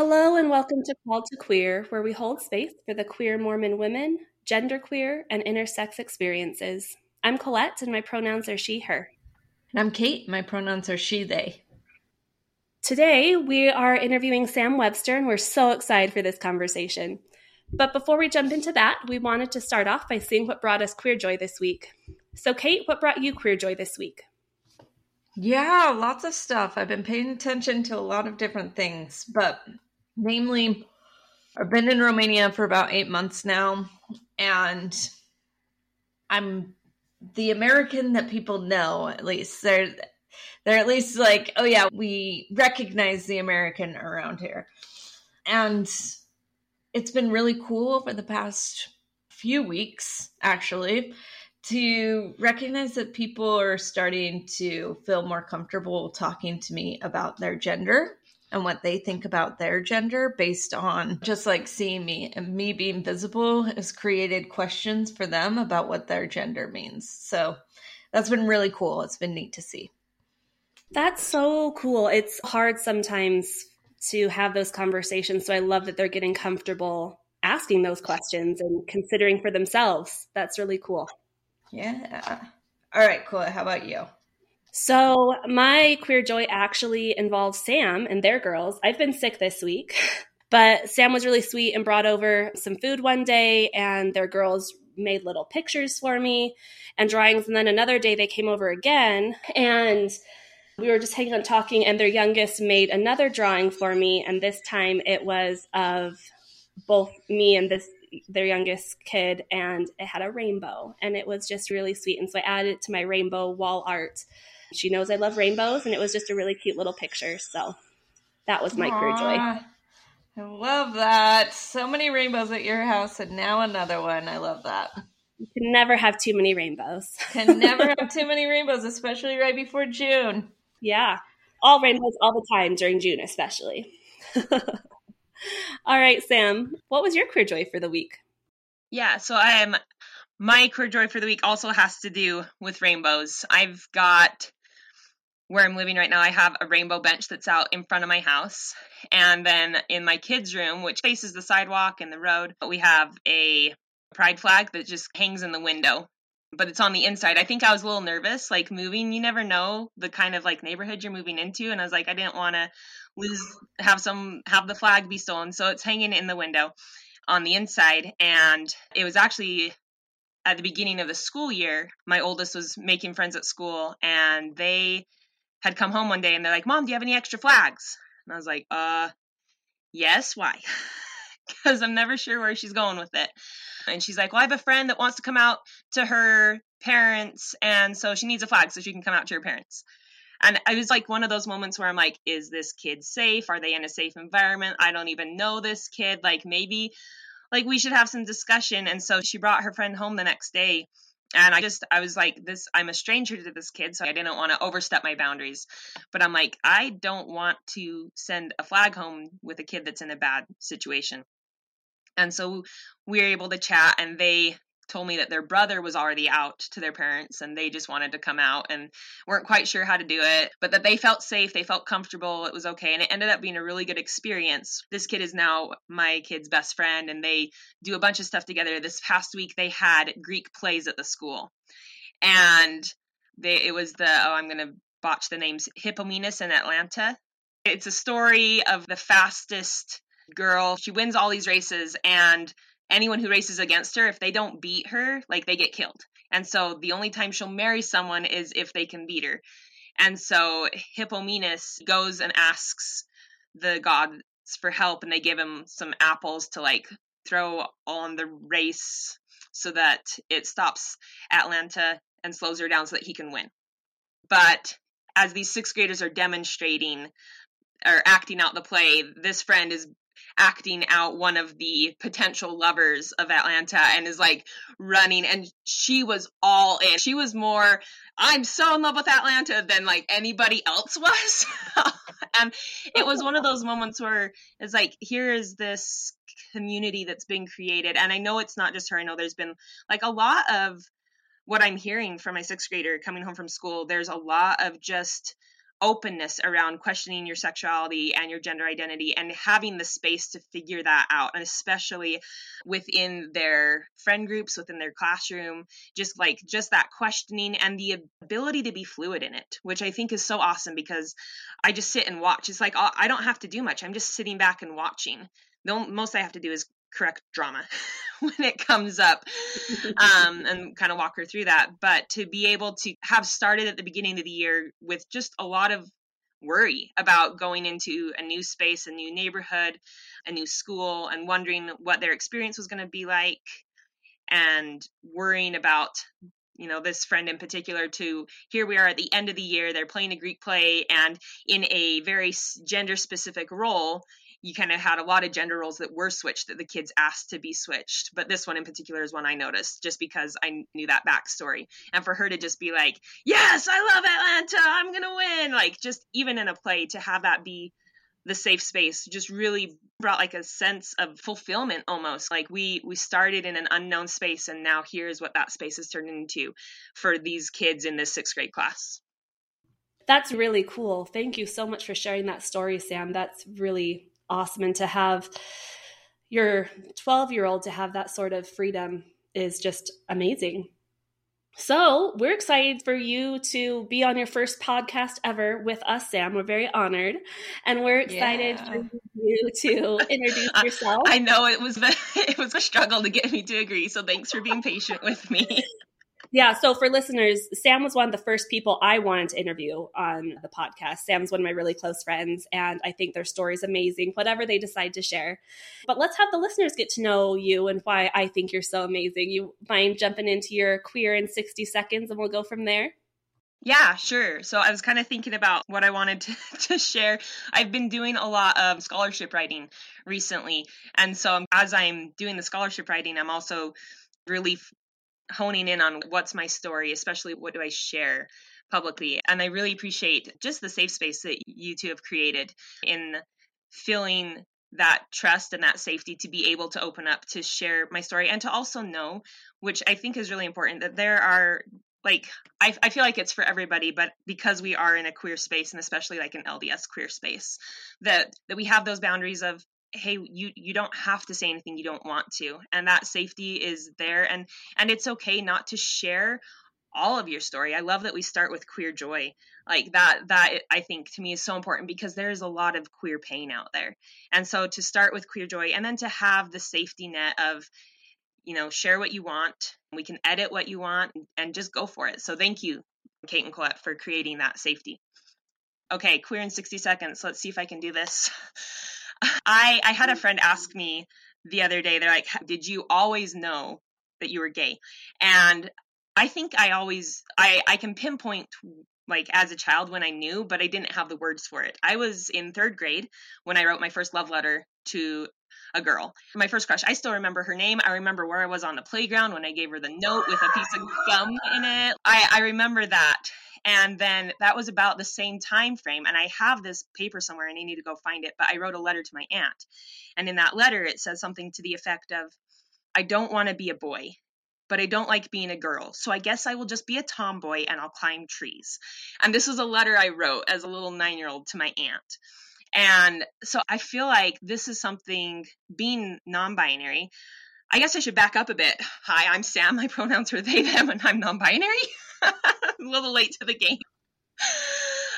Hello and welcome to Called to Queer, where we hold space for the queer Mormon women, genderqueer, and intersex experiences. I'm Colette, and my pronouns are she, her. And I'm Kate. My pronouns are she, they. Today, we are interviewing Sam Webster, and we're so excited for this conversation. But before we jump into that, we wanted to start off by seeing what brought us queer joy this week. So, Kate, what brought you queer joy this week? Yeah, lots of stuff. I've been paying attention to a lot of different things, but namely, I've been in Romania for about 8 months now, and I'm the American that people know, at least. They're at least like, oh yeah, we recognize the American around here. And it's been really cool over the past few weeks, actually, to recognize that people are starting to feel more comfortable talking to me about their gender and what they think about their gender based on just like seeing me, and me being visible has created questions for them about what their gender means. So that's been really cool. It's been neat to see. That's so cool. It's hard sometimes to have those conversations. So I love that they're getting comfortable asking those questions and considering for themselves. That's really cool. Yeah. All right, cool. How about you? So my queer joy actually involves Sam and their girls. I've been sick this week, but Sam was really sweet and brought over some food one day, and their girls made little pictures for me and drawings. And then another day they came over again, and we were just hanging out talking, and their youngest made another drawing for me. And this time it was of both me and their youngest kid, and it had a rainbow, and it was just really sweet. And so I added it to my rainbow wall art. She knows I love rainbows, and it was just a really cute little picture. So that was my queer joy. I love that. So many rainbows at your house, and now another one. I love that. You can never have too many rainbows. Can never have too many rainbows, especially right before June. Yeah. All rainbows all the time during June, especially. All right, Sam, what was your queer joy for the week? Yeah, so my queer joy for the week also has to do with rainbows. I've got, where I'm living right now, I have a rainbow bench that's out in front of my house. And then in my kids' room, which faces the sidewalk and the road, we have a pride flag that just hangs in the window, but it's on the inside. I think I was a little nervous, like moving. You never know the kind of like neighborhood you're moving into. And I was like, I didn't want to have the flag be stolen. So it's hanging in the window on the inside. And it was actually at the beginning of the school year, my oldest was making friends at school, and they had come home one day and they're like, Mom, do you have any extra flags? And I was like, yes, why? Because I'm never sure where she's going with it. And she's like, well, I have a friend that wants to come out to her parents, and so she needs a flag so she can come out to her parents. And I was like, one of those moments where I'm like, is this kid safe? Are they in a safe environment? I don't even know this kid. Like, maybe like we should have some discussion. And so she brought her friend home the next day. And I was like, I'm a stranger to this kid, so I didn't want to overstep my boundaries. But I'm like, I don't want to send a flag home with a kid that's in a bad situation. And so we were able to chat, and they told me that their brother was already out to their parents, and they just wanted to come out and weren't quite sure how to do it, but that they felt safe, they felt comfortable, it was okay. And it ended up being a really good experience. This kid is now my kid's best friend, and they do a bunch of stuff together. This past week, they had Greek plays at the school, and it was I'm going to botch the names, Hippomenes in Atlanta. It's a story of the fastest girl. She wins all these races, and anyone who races against her, if they don't beat her, like they get killed. And so the only time she'll marry someone is if they can beat her. And so Hippomenes goes and asks the gods for help, and they give him some apples to like throw on the race so that it stops Atlanta and slows her down so that he can win. But as these sixth graders are demonstrating or acting out the play, this friend is acting out one of the potential lovers of Atlanta and is like running, and she was all in. She was more, I'm so in love with Atlanta than like anybody else was. And it was one of those moments where it's like, here is this community that's been created. And I know it's not just her. I know there's been like a lot of what I'm hearing from my sixth grader coming home from school. There's a lot of just openness around questioning your sexuality and your gender identity and having the space to figure that out. And especially within their friend groups, within their classroom, just that questioning and the ability to be fluid in it, which I think is so awesome because I just sit and watch. It's like, I don't have to do much. I'm just sitting back and watching. The most I have to do is correct drama when it comes up and kind of walk her through that. But to be able to have started at the beginning of the year with just a lot of worry about going into a new space, a new neighborhood, a new school, and wondering what their experience was going to be like, and worrying about, you know, this friend in particular, to here we are at the end of the year, they're playing a Greek play and in a very gender specific role. You kind of had a lot of gender roles that were switched, that the kids asked to be switched. But this one in particular is one I noticed just because I knew that backstory. And for her to just be like, yes, I love Atlanta, I'm going to win. Like, just even in a play, to have that be the safe space just really brought like a sense of fulfillment almost. Like we started in an unknown space, and now here's what that space has turned into for these kids in this 6th grade class. That's really cool. Thank you so much for sharing that story, Sam. That's really awesome. And to have your 12-year-old to have that sort of freedom is just amazing. So we're excited for you to be on your first podcast ever with us, Sam. We're very honored. And we're excited for you to introduce yourself. I know it was a struggle to get me to agree. So thanks for being patient with me. Yeah. So for listeners, Sam was one of the first people I wanted to interview on the podcast. Sam's one of my really close friends, and I think their story is amazing, whatever they decide to share. But let's have the listeners get to know you and why I think you're so amazing. You mind jumping into your queer in 60 seconds and we'll go from there? Yeah, sure. So I was kind of thinking about what I wanted to share. I've been doing a lot of scholarship writing recently. And so as I'm doing the scholarship writing, I'm also really honing in on what's my story, especially what do I share publicly. And I really appreciate just the safe space that you two have created in filling that trust and that safety to be able to open up, to share my story, and to also know, which I think is really important, that there are, like, I feel like it's for everybody, but because we are in a queer space, and especially like an LDS queer space, that we have those boundaries of, hey, you don't have to say anything you don't want to. And that safety is there. And it's okay not to share all of your story. I love that we start with queer joy. Like that I think to me is so important, because there is a lot of queer pain out there. And so to start with queer joy, and then to have the safety net of, you know, share what you want. We can edit what you want and just go for it. So thank you, Kate and Colette, for creating that safety. Okay, queer in 60 seconds. Let's see if I can do this. I had a friend ask me the other day, they're like, did you always know that you were gay? And I think I can pinpoint, like, as a child when I knew, but I didn't have the words for it. I was in 3rd grade when I wrote my first love letter to a girl, my first crush. I still remember her name. I remember where I was on the playground when I gave her the note with a piece of gum in it. I remember that. And then that was about the same time frame. And I have this paper somewhere and I need to go find it, but I wrote a letter to my aunt. And in that letter, it says something to the effect of, I don't want to be a boy, but I don't like being a girl. So I guess I will just be a tomboy and I'll climb trees. And this was a letter I wrote as a little 9-year-old to my aunt. And so I feel like this is something, being non-binary, I guess I should back up a bit. Hi, I'm Sam. My pronouns are they, them, and I'm non-binary. I'm a little late to the game.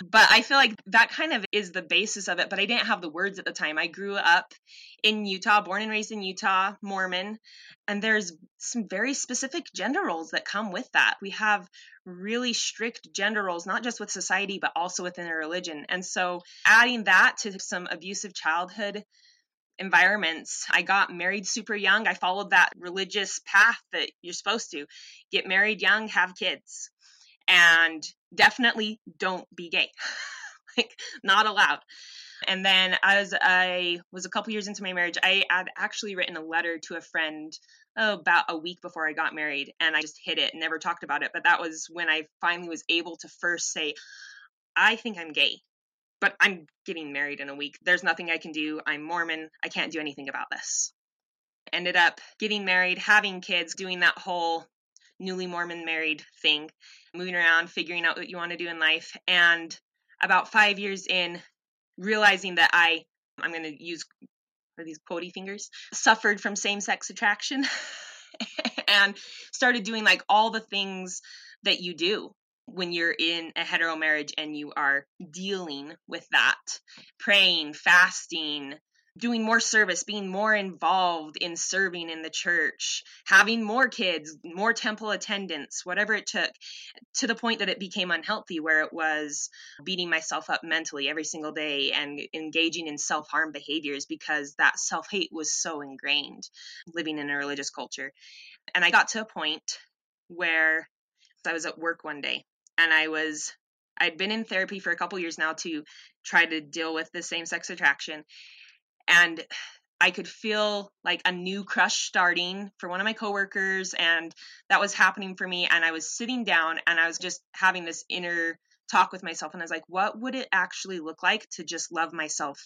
But I feel like that kind of is the basis of it. But I didn't have the words at the time. I grew up in Utah, born and raised in Utah, Mormon. And there's some very specific gender roles that come with that. We have really strict gender roles, not just with society, but also within a religion. And so adding that to some abusive childhood environments. I got married super young. I followed that religious path that you're supposed to get married young, have kids, and definitely don't be gay. Like, not allowed. And then as I was a couple years into my marriage, I had actually written a letter to a friend about a week before I got married, and I just hid it and never talked about it. But that was when I finally was able to first say, I think I'm gay. But I'm getting married in a week. There's nothing I can do. I'm Mormon. I can't do anything about this. Ended up getting married, having kids, doing that whole newly Mormon married thing, moving around, figuring out what you want to do in life. And about 5 years in, realizing that I'm going to use, are these quotey fingers, suffered from same-sex attraction and started doing like all the things that you do when you're in a hetero marriage and you are dealing with that, praying, fasting, doing more service, being more involved in serving in the church, having more kids, more temple attendance, whatever it took, to the point that it became unhealthy, where it was beating myself up mentally every single day and engaging in self-harm behaviors because that self-hate was so ingrained living in a religious culture. And I got to a point where I was at work one day and I'd been in therapy for a couple years now to try to deal with the same-sex attraction. And I could feel like a new crush starting for one of my coworkers, and that was happening for me. And I was sitting down and I was just having this inner talk with myself. And I was like, what would it actually look like to just love myself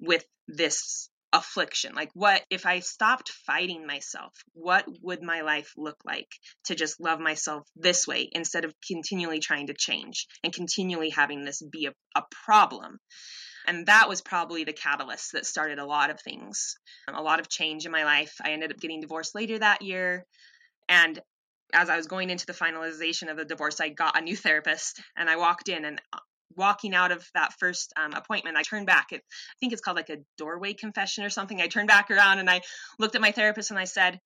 with this affliction? Like, what if I stopped fighting myself? What would my life look like to just love myself this way instead of continually trying to change and continually having this be a problem? And that was probably the catalyst that started a lot of things, a lot of change in my life. I ended up getting divorced later that year. And as I was going into the finalization of the divorce, I got a new therapist, and I walked in, and walking out of that first appointment, I turned back. I think it's called like a doorway confession or something. I turned back around and I looked at my therapist and I said,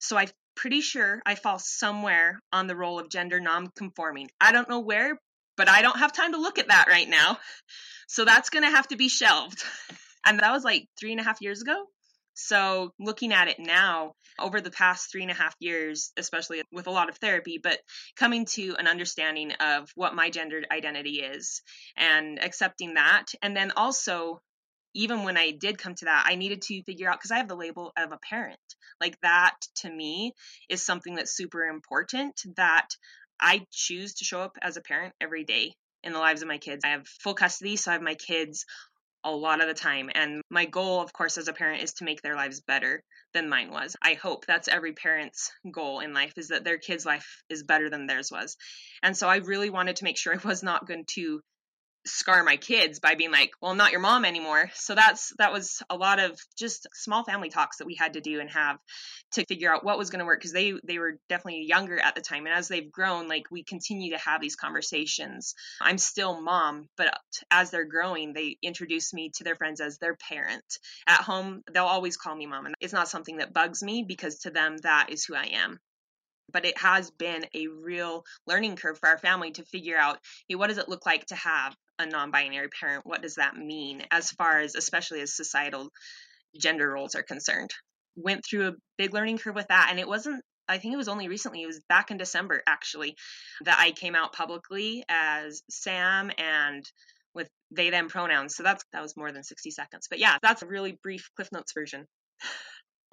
so I'm pretty sure I fall somewhere on the role of gender nonconforming. I don't know where, but I don't have time to look at that right now. So that's going to have to be shelved. And that was like 3.5 years ago. So looking at it now, over the past 3.5 years, especially with a lot of therapy, but coming to an understanding of what my gender identity is and accepting that. And then also, even when I did come to that, I needed to figure out, because I have the label of a parent. Like, that to me is something that's super important, that I choose to show up as a parent every day in the lives of my kids. I have full custody, so I have my kids a lot of the time. And my goal, of course, as a parent is to make their lives better than mine was. I hope that's every parent's goal in life, is that their kid's life is better than theirs was. And so I really wanted to make sure I was not going to scar my kids by being like, well, I'm not your mom anymore. So that was a lot of just small family talks that we had to do and have to figure out what was going to work, because they were definitely younger at the time. And as they've grown, like, we continue to have these conversations. I'm still mom, but as they're growing, they introduce me to their friends as their parent. At home, they'll always call me mom. And it's not something that bugs me, because to them, that is who I am. But it has been a real learning curve for our family to figure out, hey, what does it look like to have a non-binary parent? What does that mean, as far as, especially as societal gender roles are concerned? Went through a big learning curve with that. And it wasn't, I think it was only recently, it was back in December actually, that I came out publicly as Sam and with they, them pronouns. So that was more than 60 seconds. But yeah, that's a really brief Cliff Notes version.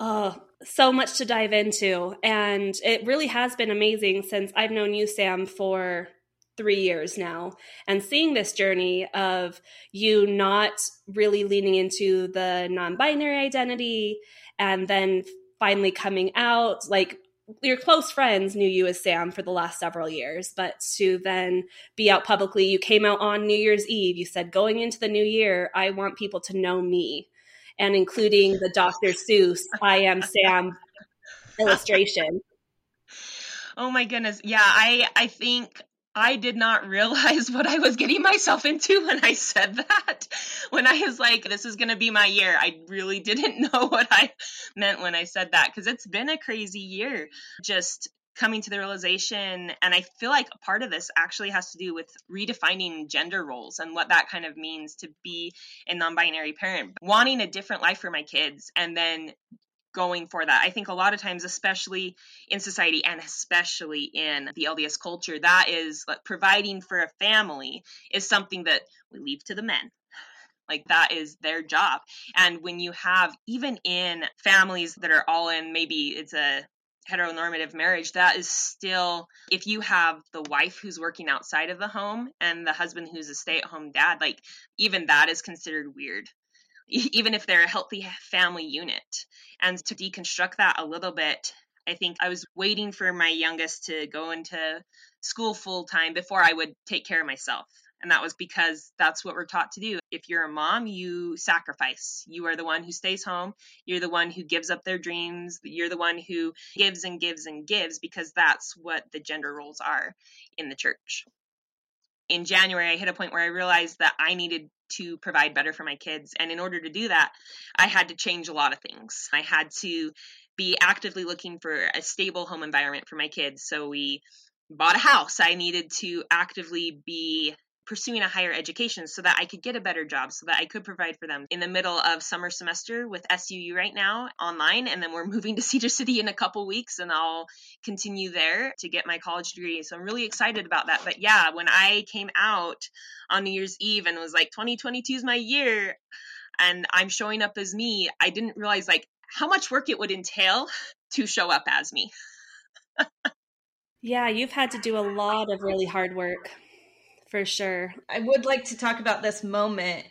Oh, so much to dive into. And it really has been amazing since I've known you, Sam, for 3 years now, and seeing this journey of you not really leaning into the non-binary identity and then finally coming out. Like, your close friends knew you as Sam for the last several years, but to then be out publicly, you came out on New Year's Eve. You said, going into the new year, I want people to know me, and including the Dr. Seuss, I am Sam illustration. Oh my goodness. Yeah, I think I did not realize what I was getting myself into when I said that. When I was like, this is going to be my year, I really didn't know what I meant when I said that, because it's been a crazy year, just coming to the realization. And I feel like a part of this actually has to do with redefining gender roles and what that kind of means to be a non-binary parent, wanting a different life for my kids, and then going for that. I think a lot of times, especially in society and especially in the LDS culture, that is, like, providing for a family is something that we leave to the men. Like, that is their job. And when you have, even in families that are all in, maybe it's a heteronormative marriage, that is still, if you have the wife who's working outside of the home and the husband who's a stay-at-home dad, like, even that is considered weird, even if they're a healthy family unit. And to deconstruct that a little bit, I think I was waiting for my youngest to go into school full time before I would take care of myself. And that was because that's what we're taught to do. If you're a mom, you sacrifice. You are the one who stays home. You're the one who gives up their dreams. You're the one who gives and gives and gives, because that's what the gender roles are in the church. In January, I hit a point where I realized that I needed to provide better for my kids. And in order to do that, I had to change a lot of things. I had to be actively looking for a stable home environment for my kids. So we bought a house. I needed to actively be pursuing a higher education so that I could get a better job, so that I could provide for them. In the middle of summer semester with SUU right now online, and then we're moving to Cedar City in a couple weeks, and I'll continue there to get my college degree. So I'm really excited about that. But yeah, when I came out on New Year's Eve and was like, 2022 is my year and I'm showing up as me, I didn't realize like how much work it would entail to show up as me. Yeah, you've had to do a lot of really hard work. For sure. I would like to talk about this moment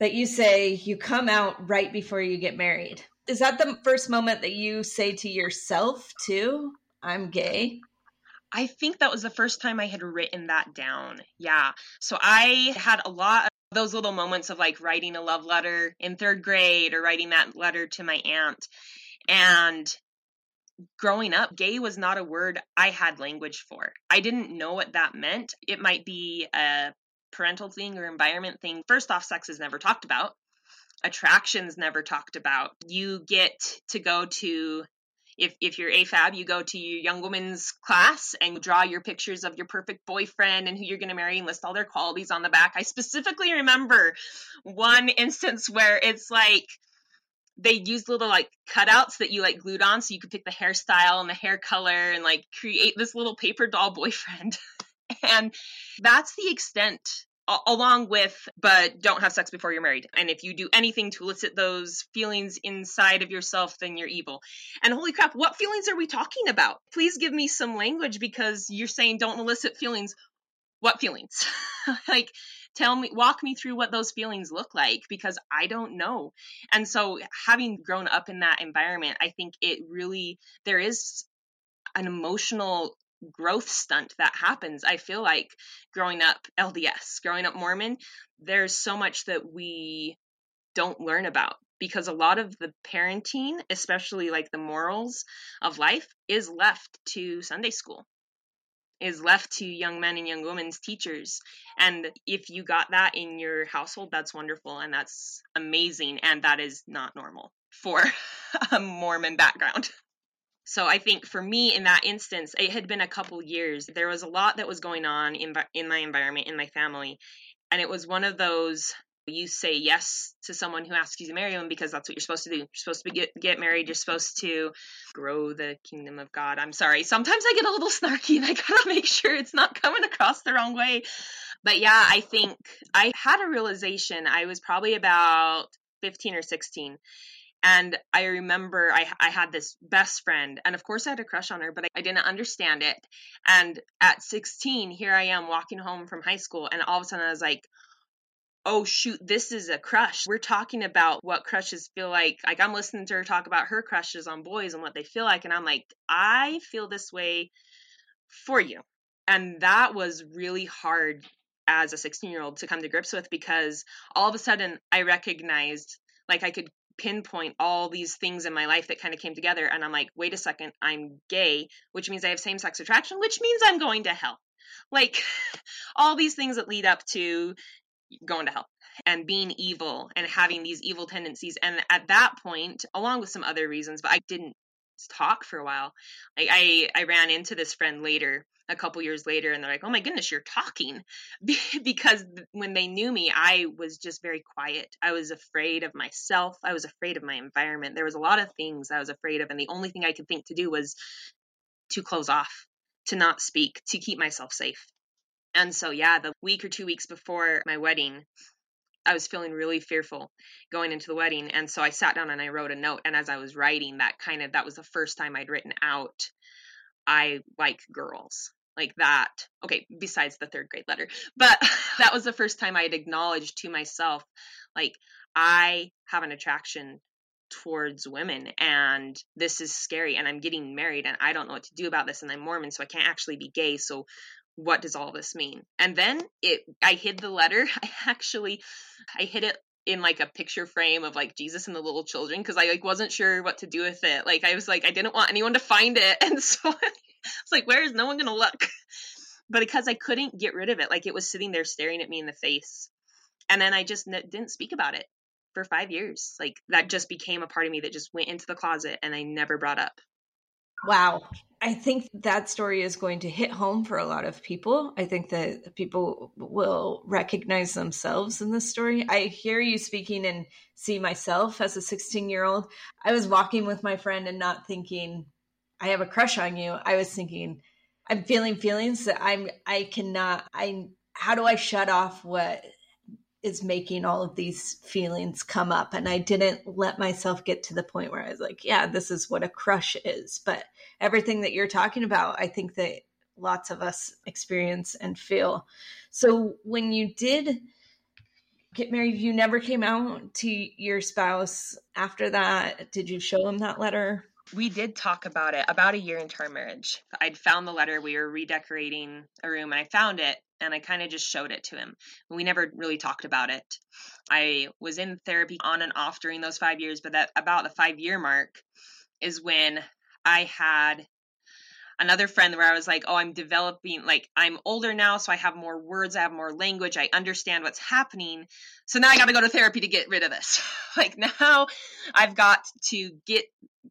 that you say you come out right before you get married. Is that the first moment that you say to yourself too, I'm gay? I think that was the first time I had written that down. Yeah. So I had a lot of those little moments of like writing a love letter in third grade or writing that letter to my aunt. And growing up, gay was not a word I had language for. I didn't know what that meant. It might be a parental thing or environment thing. First off, sex is never talked about. Attraction's never talked about. You get to go to, if you're AFAB, you go to your young woman's class and draw your pictures of your perfect boyfriend and who you're going to marry and list all their qualities on the back. I specifically remember one instance where it's like, they used little like cutouts that you like glued on so you could pick the hairstyle and the hair color and like create this little paper doll boyfriend. And that's the extent, along with, but don't have sex before you're married. And if you do anything to elicit those feelings inside of yourself, then you're evil. And holy crap, what feelings are we talking about? Please give me some language, because you're saying don't elicit feelings. What feelings? Like, tell me, walk me through what those feelings look like, because I don't know. And so having grown up in that environment, I think it really, there is an emotional growth stunt that happens. I feel like growing up LDS, growing up Mormon, there's so much that we don't learn about, because a lot of the parenting, especially like the morals of life, is left to Sunday school, is left to young men and young women's teachers. And if you got that in your household, that's wonderful. And that's amazing. And that is not normal for a Mormon background. So I think for me in that instance, it had been a couple years. There was a lot that was going on in my environment, in my family. And it was one of those, you say yes to someone who asks you to marry them because that's what you're supposed to do. You're supposed to get married. You're supposed to grow the kingdom of God. I'm sorry. Sometimes I get a little snarky and I gotta make sure it's not coming across the wrong way. But yeah, I think I had a realization. I was probably about 15 or 16. And I remember I had this best friend, and of course I had a crush on her, but I didn't understand it. And at 16, here I am walking home from high school. And all of a sudden I was like, oh shoot, this is a crush. We're talking about what crushes feel like. Like I'm listening to her talk about her crushes on boys and what they feel like. And I'm like, I feel this way for you. And that was really hard as a 16-year-old to come to grips with, because all of a sudden I recognized, like I could pinpoint all these things in my life that kind of came together. And I'm like, wait a second, I'm gay, which means I have same-sex attraction, which means I'm going to hell. Like all these things that lead up to going to hell and being evil and having these evil tendencies. And at that point, along with some other reasons, but I didn't talk for a while. Like I ran into this friend later, a couple years later, and they're like, oh my goodness, you're talking. Because when they knew me, I was just very quiet. I was afraid of myself. I was afraid of my environment. There was a lot of things I was afraid of. And the only thing I could think to do was to close off, to not speak, to keep myself safe. And so, yeah, the week or 2 weeks before my wedding, I was feeling really fearful going into the wedding. And so I sat down and I wrote a note. And as I was writing, that was the first time I'd written out, I like girls, like that. Okay, besides the third grade letter. But that was the first time I had acknowledged to myself, like, I have an attraction towards women, and this is scary, and I'm getting married, and I don't know what to do about this, and I'm Mormon, so I can't actually be gay, so what does all this mean? And then I hid the letter. I hid it in like a picture frame of like Jesus and the little children, because I like wasn't sure what to do with it. Like I was like, I didn't want anyone to find it, and so it's like, where is no one gonna look? But because I couldn't get rid of it, like it was sitting there staring at me in the face. And then I just didn't speak about it for 5 years. Like that just became a part of me that just went into the closet and I never brought up. Wow. I think that story is going to hit home for a lot of people. I think that people will recognize themselves in this story. I hear you speaking and see myself as a 16-year-old. I was walking with my friend and not thinking, I have a crush on you. I was thinking, I'm feeling feelings that how do I shut off what is making all of these feelings come up? And I didn't let myself get to the point where I was like, yeah, this is what a crush is. But everything that you're talking about, I think that lots of us experience and feel. So when you did get married, you never came out to your spouse after that. Did you show him that letter? We did talk about it about a year into our marriage. I'd found the letter. We were redecorating a room and I found it. And I kind of just showed it to him. We never really talked about it. I was in therapy on and off during those 5 years, but that about the 5-year mark is when I had another friend where I was like, oh, I'm developing, like I'm older now. So I have more words. I have more language. I understand what's happening. So now I got to go to therapy to get rid of this. Like now I've got to get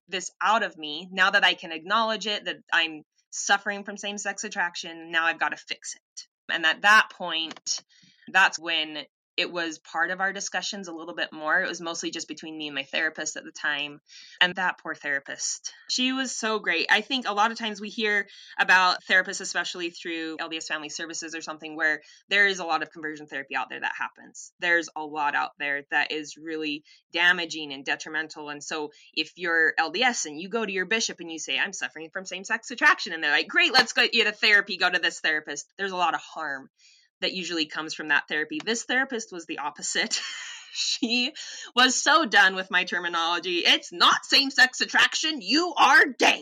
this out of me now that I can acknowledge it, that I'm suffering from same-sex attraction. Now I've got to fix it. And at that point, that's when it was part of our discussions a little bit more. It was mostly just between me and my therapist at the time. And that poor therapist, she was so great. I think a lot of times we hear about therapists, especially through LDS Family Services or something, where there is a lot of conversion therapy out there that happens. There's a lot out there that is really damaging and detrimental. And so if you're LDS and you go to your bishop and you say, I'm suffering from same-sex attraction, and they're like, great, let's get you to therapy, go to this therapist. There's a lot of harm that usually comes from that therapy. This therapist was the opposite. She was so done with my terminology. It's not same-sex attraction. You are gay.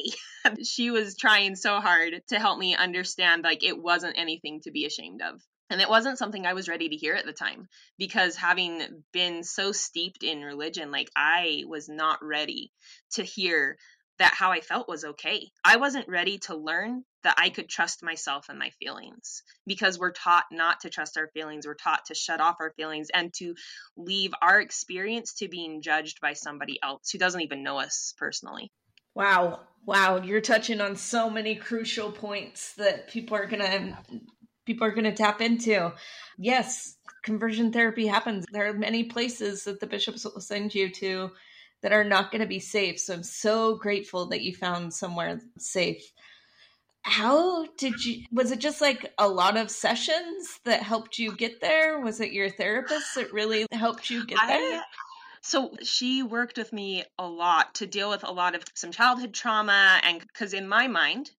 She was trying so hard to help me understand, like, it wasn't anything to be ashamed of. And it wasn't something I was ready to hear at the time, because having been so steeped in religion, like, I was not ready to hear that how I felt was okay. I wasn't ready to learn that I could trust myself and my feelings, because we're taught not to trust our feelings. We're taught to shut off our feelings and to leave our experience to being judged by somebody else who doesn't even know us personally. Wow. Wow. You're touching on so many crucial points that people are going to tap into. Yes. Conversion therapy happens. There are many places that the bishops will send you to that are not going to be safe. So I'm so grateful that you found somewhere safe. How did you, was it just like a lot of sessions that helped you get there? Was it your therapist that really helped you get there? So she worked with me a lot to deal with a lot of some childhood trauma. And because in my mind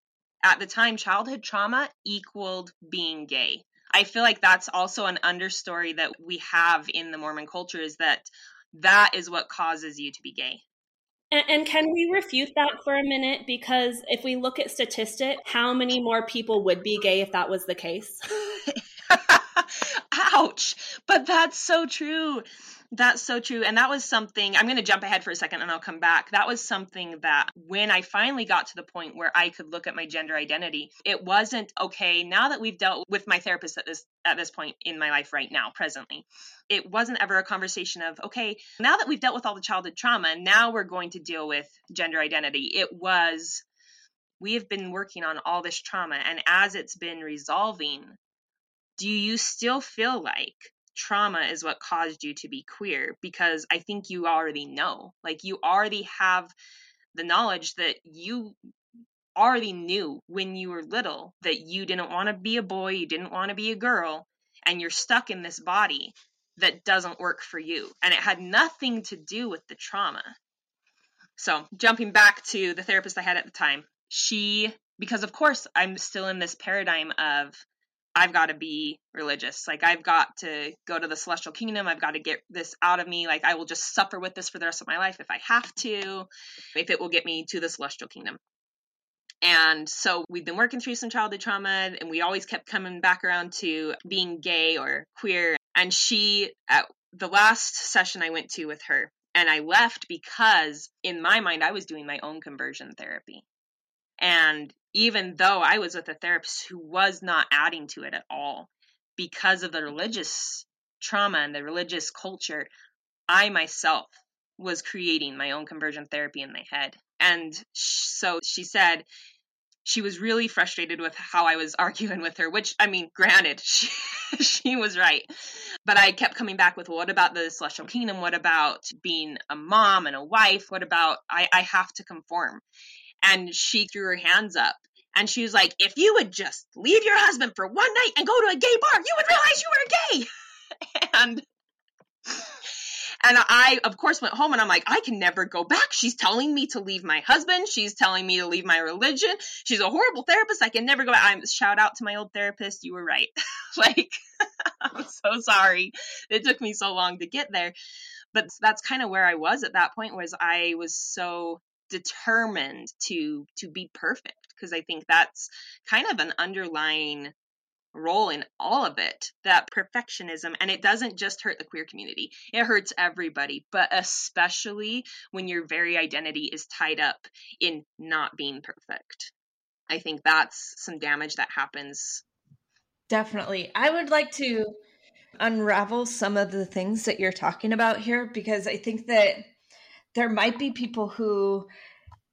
at the time, childhood trauma equaled being gay. I feel like that's also an understory that we have in the Mormon culture, is that is what causes you to be gay. And can we refute that for a minute? Because if we look at statistics, how many more people would be gay if that was the case? Ouch. But that's so true. That's so true. And that was something, I'm going to jump ahead for a second and I'll come back. That was something that when I finally got to the point where I could look at my gender identity, it wasn't okay. Now that we've dealt with my therapist at this point in my life right now, presently, it wasn't ever a conversation of, okay, now that we've dealt with all the childhood trauma, now we're going to deal with gender identity. It was, we have been working on all this trauma. And as it's been resolving, do you still feel like trauma is what caused you to be queer? Because I think you already know, like you already have the knowledge that you already knew when you were little that you didn't want to be a boy, you didn't want to be a girl, and you're stuck in this body that doesn't work for you. And it had nothing to do with the trauma. So jumping back to the therapist I had at the time, because of course I'm still in this paradigm of I've got to be religious. Like, I've got to go to the Celestial Kingdom. I've got to get this out of me. Like, I will just suffer with this for the rest of my life if I have to, if it will get me to the Celestial Kingdom. And so we've been working through some childhood trauma, and we always kept coming back around to being gay or queer. And she, at the last session I went to with her, and I left because in my mind, I was doing my own conversion therapy. And even though I was with a therapist who was not adding to it at all, because of the religious trauma and the religious culture, I myself was creating my own conversion therapy in my head. And so she said she was really frustrated with how I was arguing with her, which, I mean, granted, she was right. But I kept coming back with, well, what about the Celestial Kingdom? What about being a mom and a wife? What about, I have to conform? And she threw her hands up and she was like, if you would just leave your husband for one night and go to a gay bar, you would realize you were gay. And I, of course, went home and I'm like, I can never go back. She's telling me to leave my husband. She's telling me to leave my religion. She's a horrible therapist. I can never go back. Shout out to my old therapist. You were right. Like, I'm so sorry. It took me so long to get there. But that's kind of where I was at that point, was I was so determined to be perfect, because I think that's kind of an underlying role in all of it, that perfectionism. And it doesn't just hurt the queer community, it hurts everybody, but especially when your very identity is tied up in not being perfect. I think that's some damage that happens. Definitely. I would like to unravel some of the things that you're talking about here, because I think that there might be people who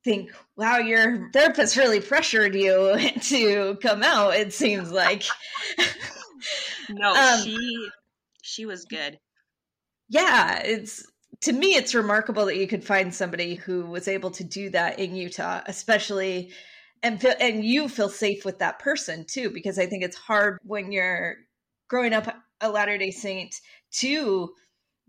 think, wow, your therapist really pressured you to come out, it seems like. No, she was good. Yeah, to me, it's remarkable that you could find somebody who was able to do that in Utah, especially, and you feel safe with that person too, because I think it's hard when you're growing up a Latter-day Saint to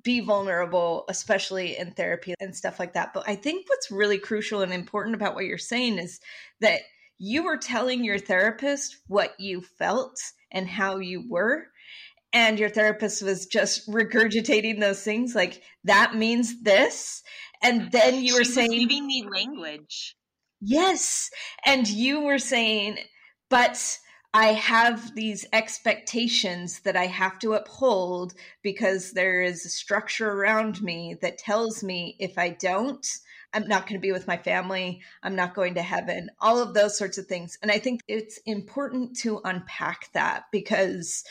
be vulnerable, especially in therapy and stuff like that. But I think what's really crucial and important about what you're saying is that you were telling your therapist what you felt and how you were, and your therapist was just regurgitating those things like, that means this. And then you were saying, giving me language. Yes. And you were saying, but I have these expectations that I have to uphold because there is a structure around me that tells me if I don't, I'm not going to be with my family, I'm not going to heaven, all of those sorts of things. And I think it's important to unpack that, because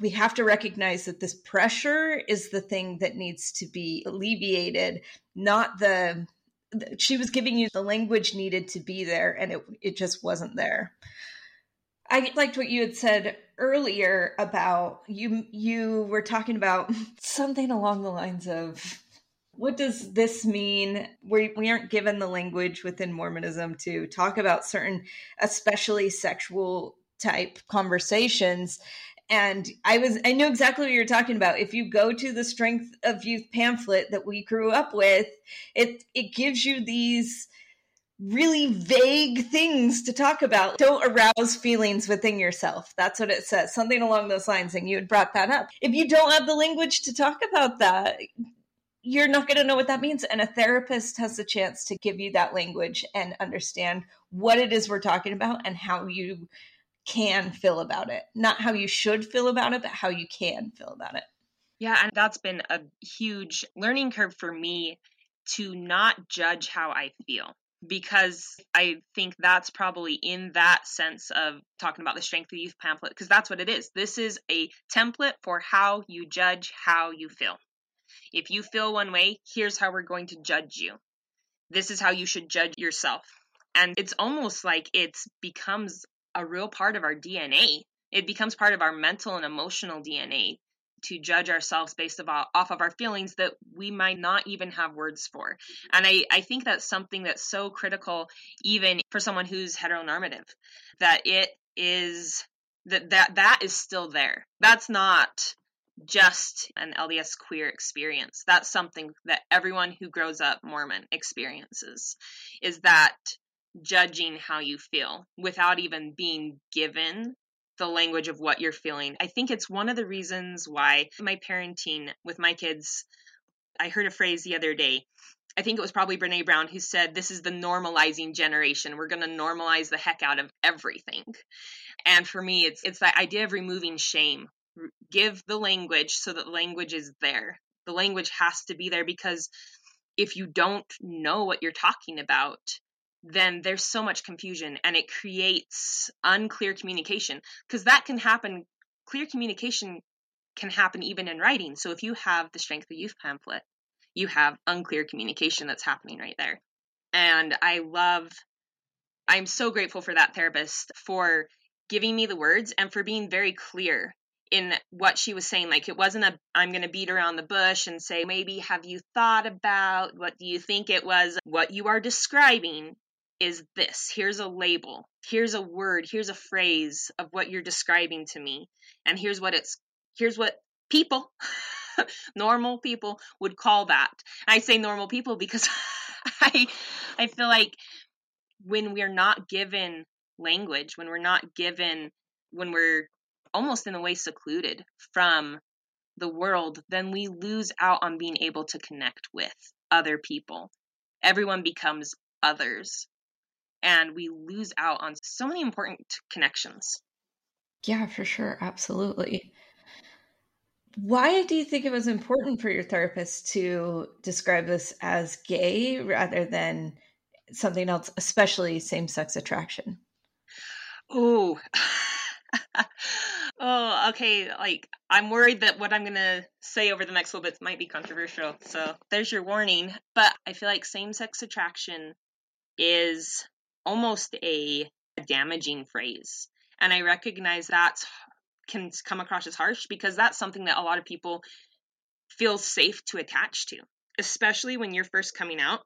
we have to recognize that this pressure is the thing that needs to be alleviated, not the, she was giving you the language needed to be there, and it just wasn't there. I liked what you had said earlier about you were talking about something along the lines of, what does this mean? We aren't given the language within Mormonism to talk about certain, especially sexual type conversations. And I knew exactly what you were talking about. If you go to the Strength of Youth pamphlet that we grew up with, it gives you these really vague things to talk about. Don't arouse feelings within yourself. That's what it says. Something along those lines. And you had brought that up. If you don't have the language to talk about that, you're not going to know what that means. And a therapist has the chance to give you that language and understand what it is we're talking about and how you can feel about it. Not how you should feel about it, but how you can feel about it. Yeah. And that's been a huge learning curve for me, to not judge how I feel. Because I think that's probably in that sense of talking about the Strength of Youth pamphlet, because that's what it is. This is a template for how you judge how you feel. If you feel one way, here's how we're going to judge you. This is how you should judge yourself. And it's almost like it becomes a real part of our DNA. It becomes part of our mental and emotional DNA to judge ourselves based off of our feelings that we might not even have words for. And I think that's something that's so critical, even for someone who's heteronormative, that it is, that is still there. That's not just an LDS queer experience. That's something that everyone who grows up Mormon experiences, is that judging how you feel without even being given the language of what you're feeling. I think it's one of the reasons why my parenting with my kids, I heard a phrase the other day, I think it was probably Brené Brown who said, this is the normalizing generation. We're going to normalize the heck out of everything. And for me, it's that idea of removing shame. Give the language so that language is there. The language has to be there, because if you don't know what you're talking about, then there's so much confusion and it creates unclear communication, because that can happen. Clear communication can happen even in writing. So if you have the Strength of Youth pamphlet, you have unclear communication that's happening right there. And I'm so grateful for that therapist for giving me the words and for being very clear in what she was saying. Like, it wasn't I'm going to beat around the bush and say, maybe have you thought about, what do you think it was? What you are describing is this. Here's a label. Here's a word. Here's a phrase of what you're describing to me. And here's what people normal people would call that. I say normal people because I feel like when we're not given language, when we're almost in a way secluded from the world, then we lose out on being able to connect with other people. Everyone becomes others, and we lose out on so many important connections. Yeah, for sure. Absolutely. Why do you think it was important for your therapist to describe this as gay rather than something else, especially same-sex attraction? Oh, okay. Like, I'm worried that what I'm going to say over the next little bit might be controversial. So there's your warning. But I feel like same-sex attraction is almost a damaging phrase. And I recognize that's can come across as harsh, because that's something that a lot of people feel safe to attach to, especially when you're first coming out,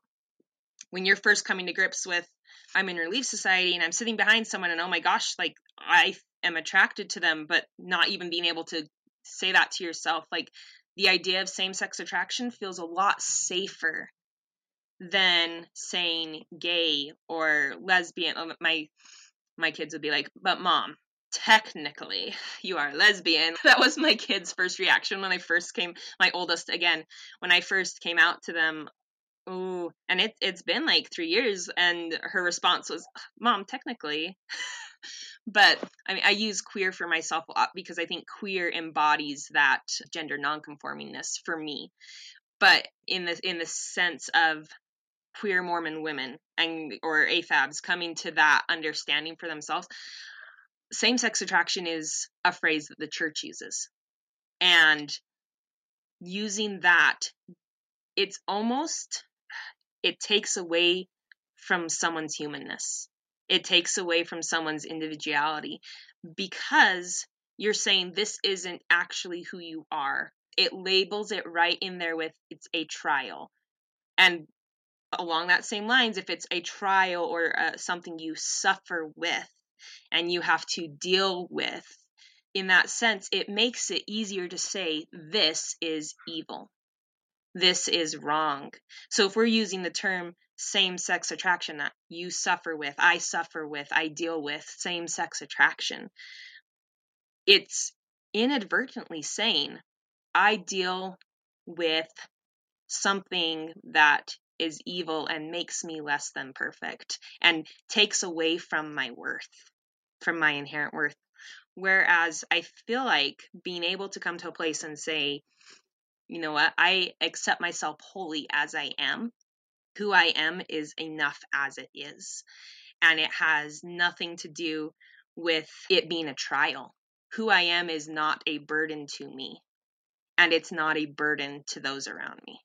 when you're first coming to grips with, I'm in Relief Society and I'm sitting behind someone and, oh my gosh, like, I am attracted to them, but not even being able to say that to yourself. Like, the idea of same-sex attraction feels a lot safer than saying gay or lesbian. My kids would be like, but Mom, technically you are a lesbian. That was my kids' first reaction when I first came, my oldest again, when I first came out to them. Ooh, and it's been like 3 years, and her response was, Mom, technically. But I mean, I use queer for myself a lot because I think queer embodies that gender nonconformingness for me. But in the sense of queer Mormon women or AFABs coming to that understanding for themselves, same-sex attraction is a phrase that the church uses. And using that, it takes away from someone's humanness. It takes away from someone's individuality, because you're saying this isn't actually who you are. It labels it right in there with, it's a trial. And along that same lines, if it's a trial or something you suffer with, and you have to deal with, in that sense, it makes it easier to say, this is evil. This is wrong. So if we're using the term same-sex attraction, that you suffer with, I deal with same-sex attraction, it's inadvertently saying, I deal with something that is evil and makes me less than perfect and takes away from my worth, from my inherent worth. Whereas I feel like being able to come to a place and say, you know what, I accept myself wholly as I am. Who I am is enough as it is. And it has nothing to do with it being a trial. Who I am is not a burden to me, and it's not a burden to those around me.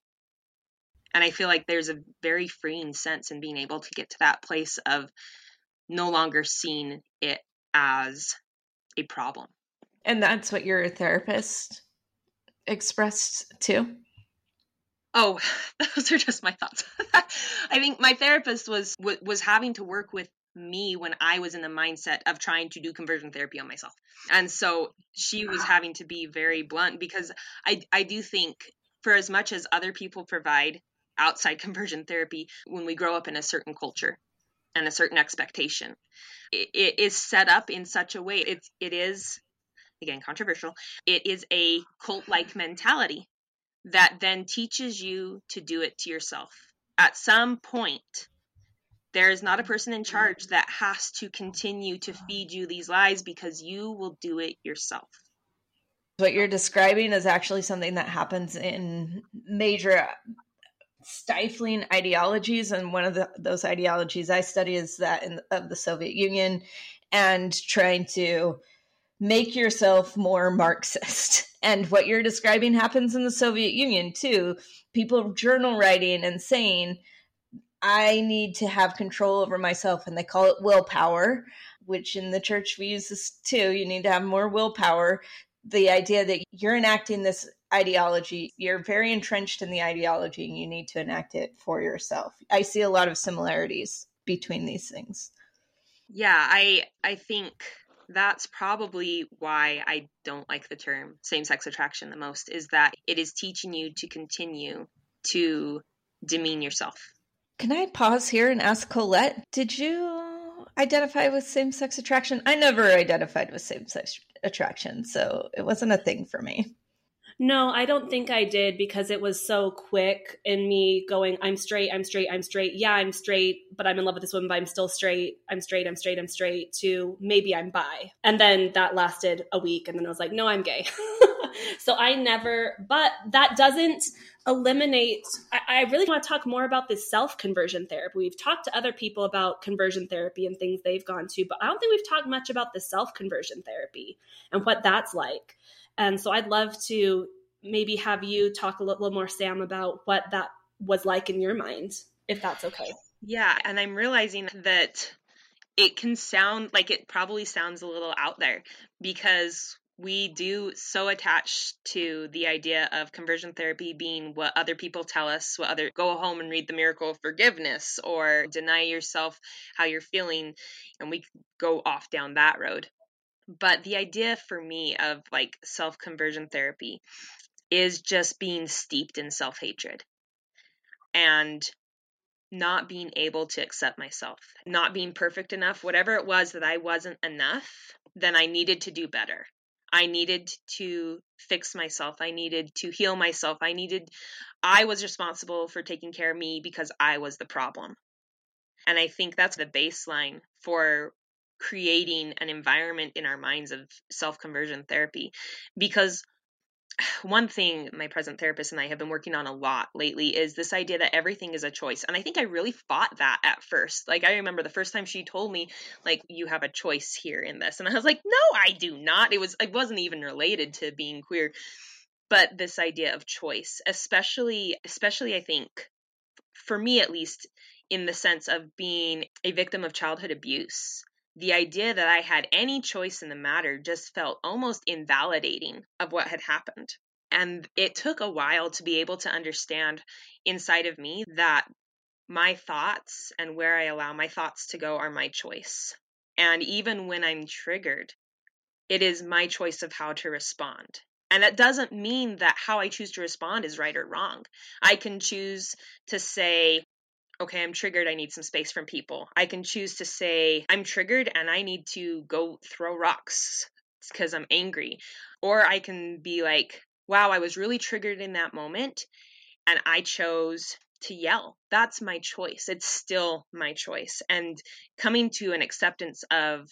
And I feel like there's a very freeing sense in being able to get to that place of no longer seeing it as a problem. And that's what your therapist expressed too? Oh, those are just my thoughts. I think my therapist was having to work with me when I was in the mindset of trying to do conversion therapy on myself. And so she was having to be very blunt, because I do think, for as much as other people provide outside conversion therapy, when we grow up in a certain culture, and a certain expectation. It is set up in such a way, it is, again, controversial, it is a cult-like mentality that then teaches you to do it to yourself. At some point, there is not a person in charge that has to continue to feed you these lies because you will do it yourself. What you're describing is actually something that happens in major stifling ideologies. And one of those ideologies I study is that of the Soviet Union, and trying to make yourself more Marxist. And what you're describing happens in the Soviet Union too. People journal writing and saying, I need to have control over myself. And they call it willpower, which in the church we use this too. You need to have more willpower. The idea that you're enacting this ideology, you're very entrenched in the ideology and you need to enact it for yourself. I see a lot of similarities between these things. Yeah, I think that's probably why I don't like the term same-sex attraction the most, is that it is teaching you to continue to demean yourself. Can I pause here and ask Colette, did you identify with same-sex attraction? I never identified with same-sex attraction, so it wasn't a thing for me. No, I don't think I did, because it was so quick in me going, I'm straight. Yeah, I'm straight, but I'm in love with this woman, but I'm still straight. I'm straight, to maybe I'm bi. And then that lasted a week. And then I was like, no, I'm gay. So I never, but that doesn't eliminate, I really want to talk more about this self-conversion therapy. We've talked to other people about conversion therapy and things they've gone to, but I don't think we've talked much about the self-conversion therapy and what that's like. And so I'd love to maybe have you talk a little more, Sam, about what that was like in your mind, if that's okay. Yeah. And I'm realizing that it can sound like, it probably sounds a little out there, because we do so attach to the idea of conversion therapy being what other people tell us, go home and read The Miracle of Forgiveness, or deny yourself how you're feeling. And we go off down that road. But the idea for me of like self-conversion therapy is just being steeped in self-hatred and not being able to accept myself, not being perfect enough, whatever it was that I wasn't enough, then I needed to do better. I needed to fix myself. I needed to heal myself. I was responsible for taking care of me because I was the problem. And I think that's the baseline for creating an environment in our minds of self-conversion therapy. Because one thing my present therapist and I have been working on a lot lately is this idea that everything is a choice. And I think I really fought that at first. Like, I remember the first time she told me, like, you have a choice here in this. And I was like, no, I do not. It wasn't even related to being queer. But this idea of choice, especially I think, for me at least, in the sense of being a victim of childhood abuse, the idea that I had any choice in the matter just felt almost invalidating of what had happened. And it took a while to be able to understand inside of me that my thoughts and where I allow my thoughts to go are my choice. And even when I'm triggered, it is my choice of how to respond. And that doesn't mean that how I choose to respond is right or wrong. I can choose to say, okay, I'm triggered, I need some space from people. I can choose to say, I'm triggered and I need to go throw rocks because I'm angry. Or I can be like, wow, I was really triggered in that moment and I chose to yell. That's my choice. It's still my choice. And coming to an acceptance of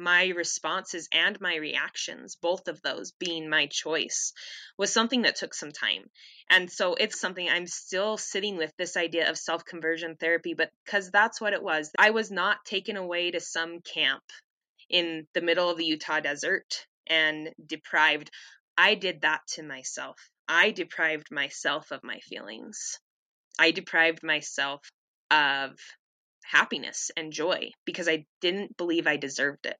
my responses and my reactions, both of those being my choice, was something that took some time. And so it's something I'm still sitting with, this idea of self-conversion therapy, but because that's what it was. I was not taken away to some camp in the middle of the Utah desert and deprived. I did that to myself. I deprived myself of my feelings. I deprived myself of happiness and joy because I didn't believe I deserved it.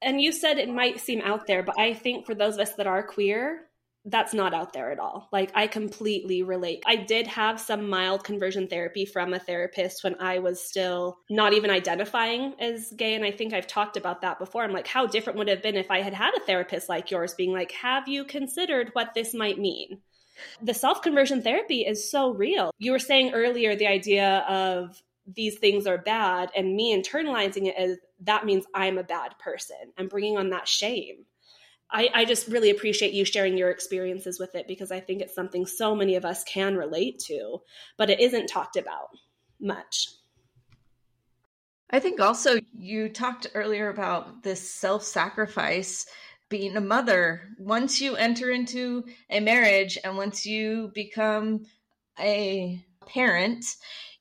And you said it might seem out there, but I think for those of us that are queer, that's not out there at all. Like, I completely relate. I did have some mild conversion therapy from a therapist when I was still not even identifying as gay. And I think I've talked about that before. I'm like, how different would it have been if I had had a therapist like yours being like, have you considered what this might mean? The self-conversion therapy is so real. You were saying earlier the idea of these things are bad, and me internalizing it as that means I'm a bad person. I'm bringing on that shame. I just really appreciate you sharing your experiences with it, because I think it's something so many of us can relate to, but it isn't talked about much. I think also you talked earlier about this self-sacrifice, being a mother. Once you enter into a marriage and once you become a parent,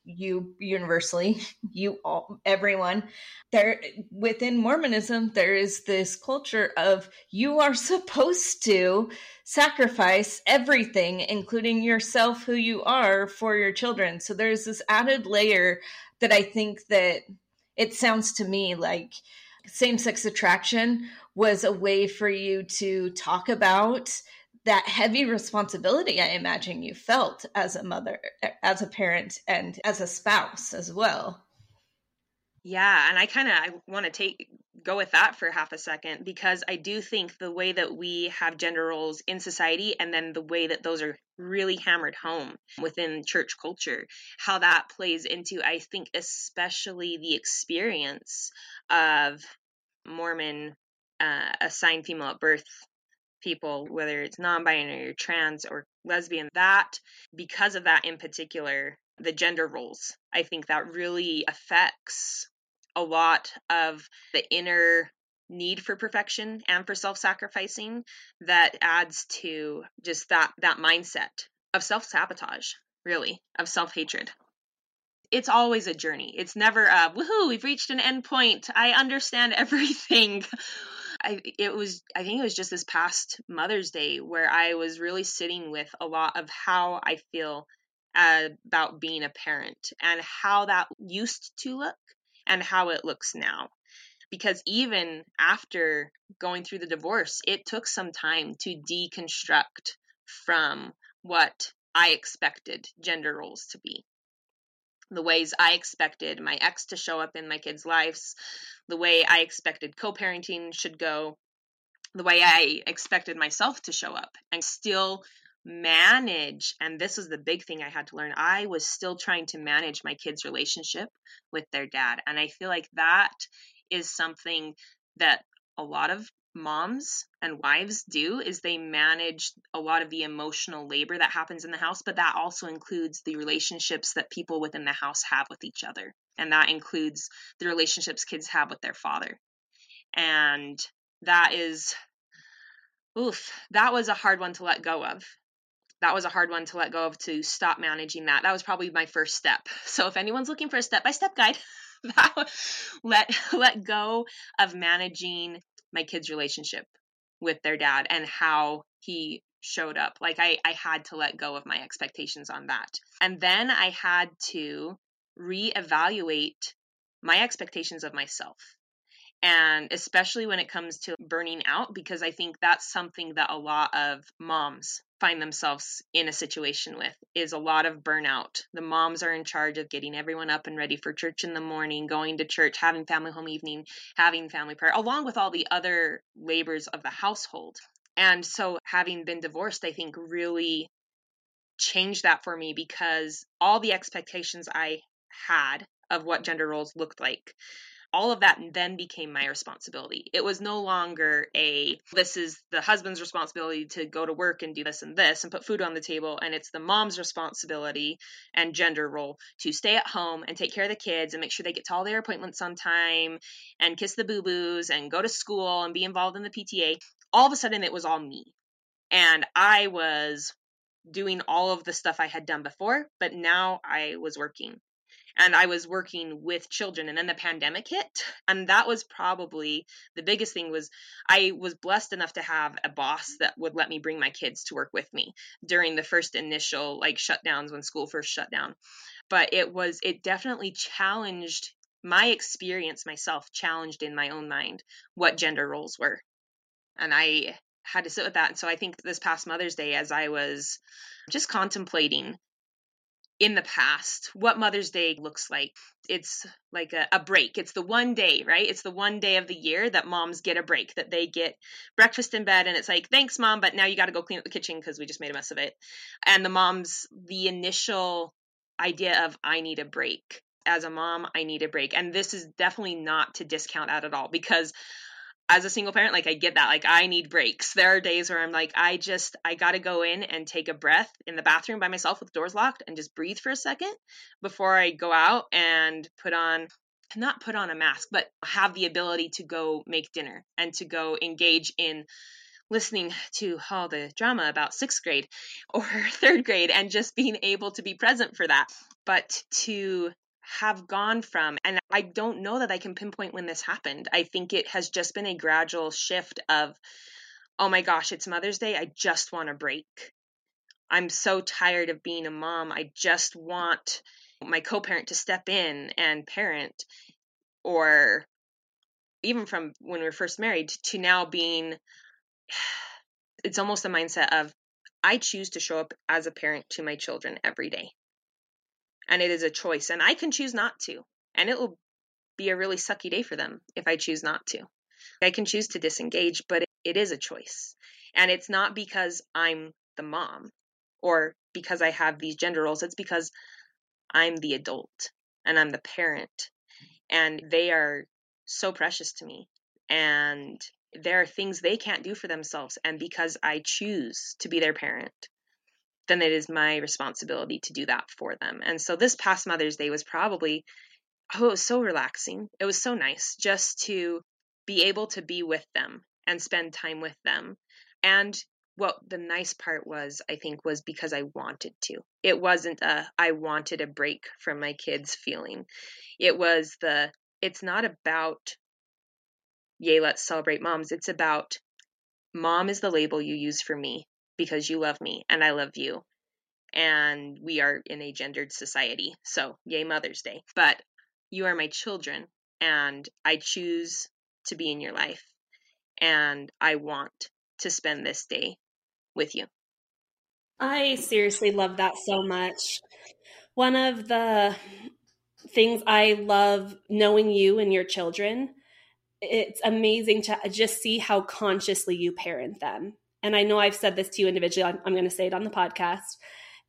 you universally, you all, everyone there within Mormonism, there is this culture of you are supposed to sacrifice everything, including yourself, who you are, for your children. So there's this added layer that I think that it sounds to me like same-sex attraction was a way for you to talk about that heavy responsibility I imagine you felt as a mother, as a parent, and as a spouse as well. Yeah, and I want to go with that for half a second, because I do think the way that we have gender roles in society, and then the way that those are really hammered home within church culture, how that plays into, I think, especially the experience of Mormon assigned female at birth people, whether it's non-binary or trans or lesbian, that because of that in particular, the gender roles, I think that really affects a lot of the inner need for perfection and for self-sacrificing that adds to just that mindset of self-sabotage, really, of self-hatred. It's always a journey. It's never a, woohoo, we've reached an end point. I understand everything. I think it was just this past Mother's Day where I was really sitting with a lot of how I feel about being a parent and how that used to look and how it looks now. Because even after going through the divorce, it took some time to deconstruct from what I expected gender roles to be. The ways I expected my ex to show up in my kids' lives, the way I expected co-parenting should go, the way I expected myself to show up, and still manage. And this was the big thing I had to learn. I was still trying to manage my kids' relationship with their dad. And I feel like that is something that a lot of moms and wives do, is they manage a lot of the emotional labor that happens in the house, but that also includes the relationships that people within the house have with each other. And that includes the relationships kids have with their father. And that is, that was a hard one to let go of. That was a hard one to let go of, to stop managing that. That was probably my first step. So if anyone's looking for a step-by-step guide, let go of managing my kid's relationship with their dad and how he showed up. Like I had to let go of my expectations on that. And then I had to reevaluate my expectations of myself. And especially when it comes to burning out, because I think that's something that a lot of moms find themselves in a situation with, is a lot of burnout. The moms are in charge of getting everyone up and ready for church in the morning, going to church, having family home evening, having family prayer, along with all the other labors of the household. And so having been divorced, I think really changed that for me, because all the expectations I had of what gender roles looked like, all of that then became my responsibility. It was no longer this is the husband's responsibility to go to work and do this and put food on the table, and it's the mom's responsibility and gender role to stay at home and take care of the kids and make sure they get to all their appointments on time and kiss the boo-boos and go to school and be involved in the PTA. All of a sudden, it was all me. And I was doing all of the stuff I had done before, but now I was working. And I was working with children, and then the pandemic hit. And that was probably the biggest thing, was I was blessed enough to have a boss that would let me bring my kids to work with me during the first initial shutdowns when school first shut down. But it definitely challenged my experience myself, challenged in my own mind what gender roles were. And I had to sit with that. And so I think this past Mother's Day, as I was just contemplating in the past what Mother's Day looks like, it's like a break. It's the one day, right? It's the one day of the year that moms get a break, that they get breakfast in bed. And it's like, thanks, Mom, but now you got to go clean up the kitchen because we just made a mess of it. And the initial idea of, I need a break. as a mom, I need a break. And this is definitely not to discount that at all, because as a single parent, like, I get that, like, I need breaks. There are days where I'm like, I got to go in and take a breath in the bathroom by myself with the doors locked and just breathe for a second before I go out and not put on a mask, but have the ability to go make dinner and to go engage in listening to all the drama about sixth grade or third grade and just being able to be present for that. But to have gone from, and I don't know that I can pinpoint when this happened. I think it has just been a gradual shift of, oh my gosh, it's Mother's Day. I just want a break. I'm so tired of being a mom. I just want my co-parent to step in and parent, or even from when we were first married to now being, it's almost a mindset of, I choose to show up as a parent to my children every day. And it is a choice, and I can choose not to, and it will be a really sucky day for them if I choose not to. I can choose to disengage, but it is a choice, and it's not because I'm the mom or because I have these gender roles. It's because I'm the adult and I'm the parent, and they are so precious to me, and there are things they can't do for themselves. And because I choose to be their parent, then it is my responsibility to do that for them. And so this past Mother's Day was probably, it was so relaxing. It was so nice just to be able to be with them and spend time with them. And what the nice part was, I think, was because I wanted to. It wasn't I wanted a break from my kids feeling. It was it's not about, yay, let's celebrate moms. It's about, mom is the label you use for me, because you love me and I love you, and we are in a gendered society. So yay, Mother's Day, but you are my children and I choose to be in your life, and I want to spend this day with you. I seriously love that so much. One of the things I love knowing you and your children, it's amazing to just see how consciously you parent them. And I know I've said this to you individually, I'm going to say it on the podcast.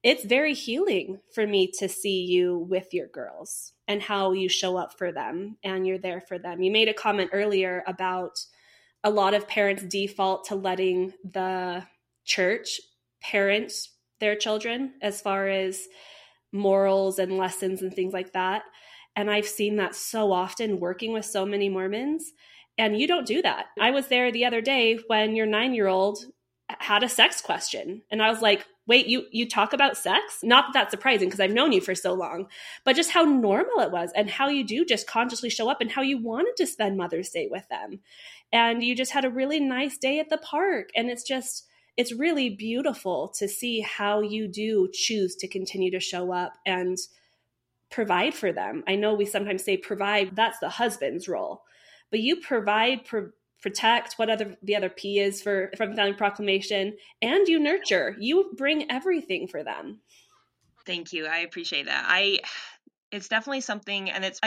It's very healing for me to see you with your girls and how you show up for them and you're there for them. You made a comment earlier about a lot of parents default to letting the church parent their children as far as morals and lessons and things like that. And I've seen that so often working with so many Mormons. And you don't do that. I was there the other day when your 9-year-old had a sex question. And I was like, wait, you talk about sex? Not that that's surprising, because I've known you for so long, but just how normal it was and how you do just consciously show up and how you wanted to spend Mother's Day with them. And you just had a really nice day at the park. And it's really beautiful to see how you do choose to continue to show up and provide for them. I know we sometimes say provide, that's the husband's role. But you provide, protect, the other P is from Founding Proclamation, and you nurture. You bring everything for them. Thank you. I appreciate that. It's definitely something, and it's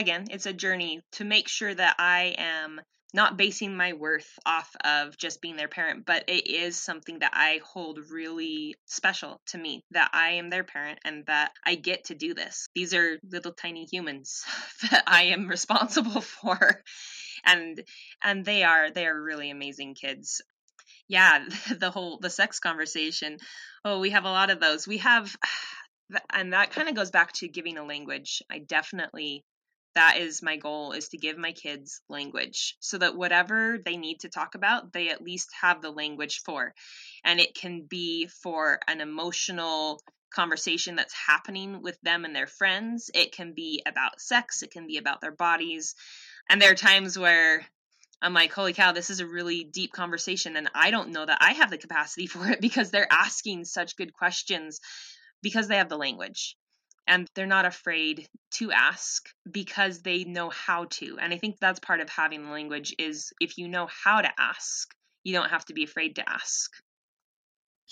a journey to make sure that I am not basing my worth off of just being their parent, but it is something that I hold really special to me, that I am their parent and that I get to do this. These are little tiny humans that I am responsible for. And they are really amazing kids. Yeah, the sex conversation. Oh, we have a lot of those. And that kind of goes back to giving a language. That is my goal, is to give my kids language so that whatever they need to talk about, they at least have the language for. And it can be for an emotional conversation that's happening with them and their friends. It can be about sex. It can be about their bodies. And there are times where I'm like, holy cow, this is a really deep conversation. And I don't know that I have the capacity for it, because they're asking such good questions because they have the language. And they're not afraid to ask because they know how to. And I think that's part of having language, is if you know how to ask, you don't have to be afraid to ask.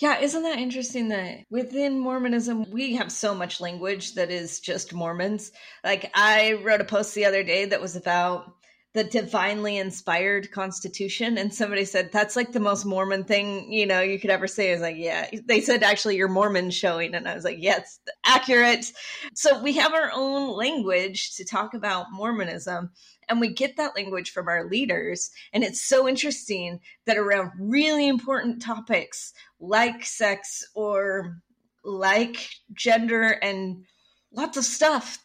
Yeah, isn't that interesting that within Mormonism, we have so much language that is just Mormons. Like, I wrote a post the other day that was about the divinely inspired Constitution. And somebody said, that's like the most Mormon thing, you know, you could ever say. I was like, yeah, they said, actually, you're Mormon showing. And I was like, yes, accurate. So we have our own language to talk about Mormonism. And we get that language from our leaders. And it's so interesting that around really important topics like sex or like gender and lots of stuff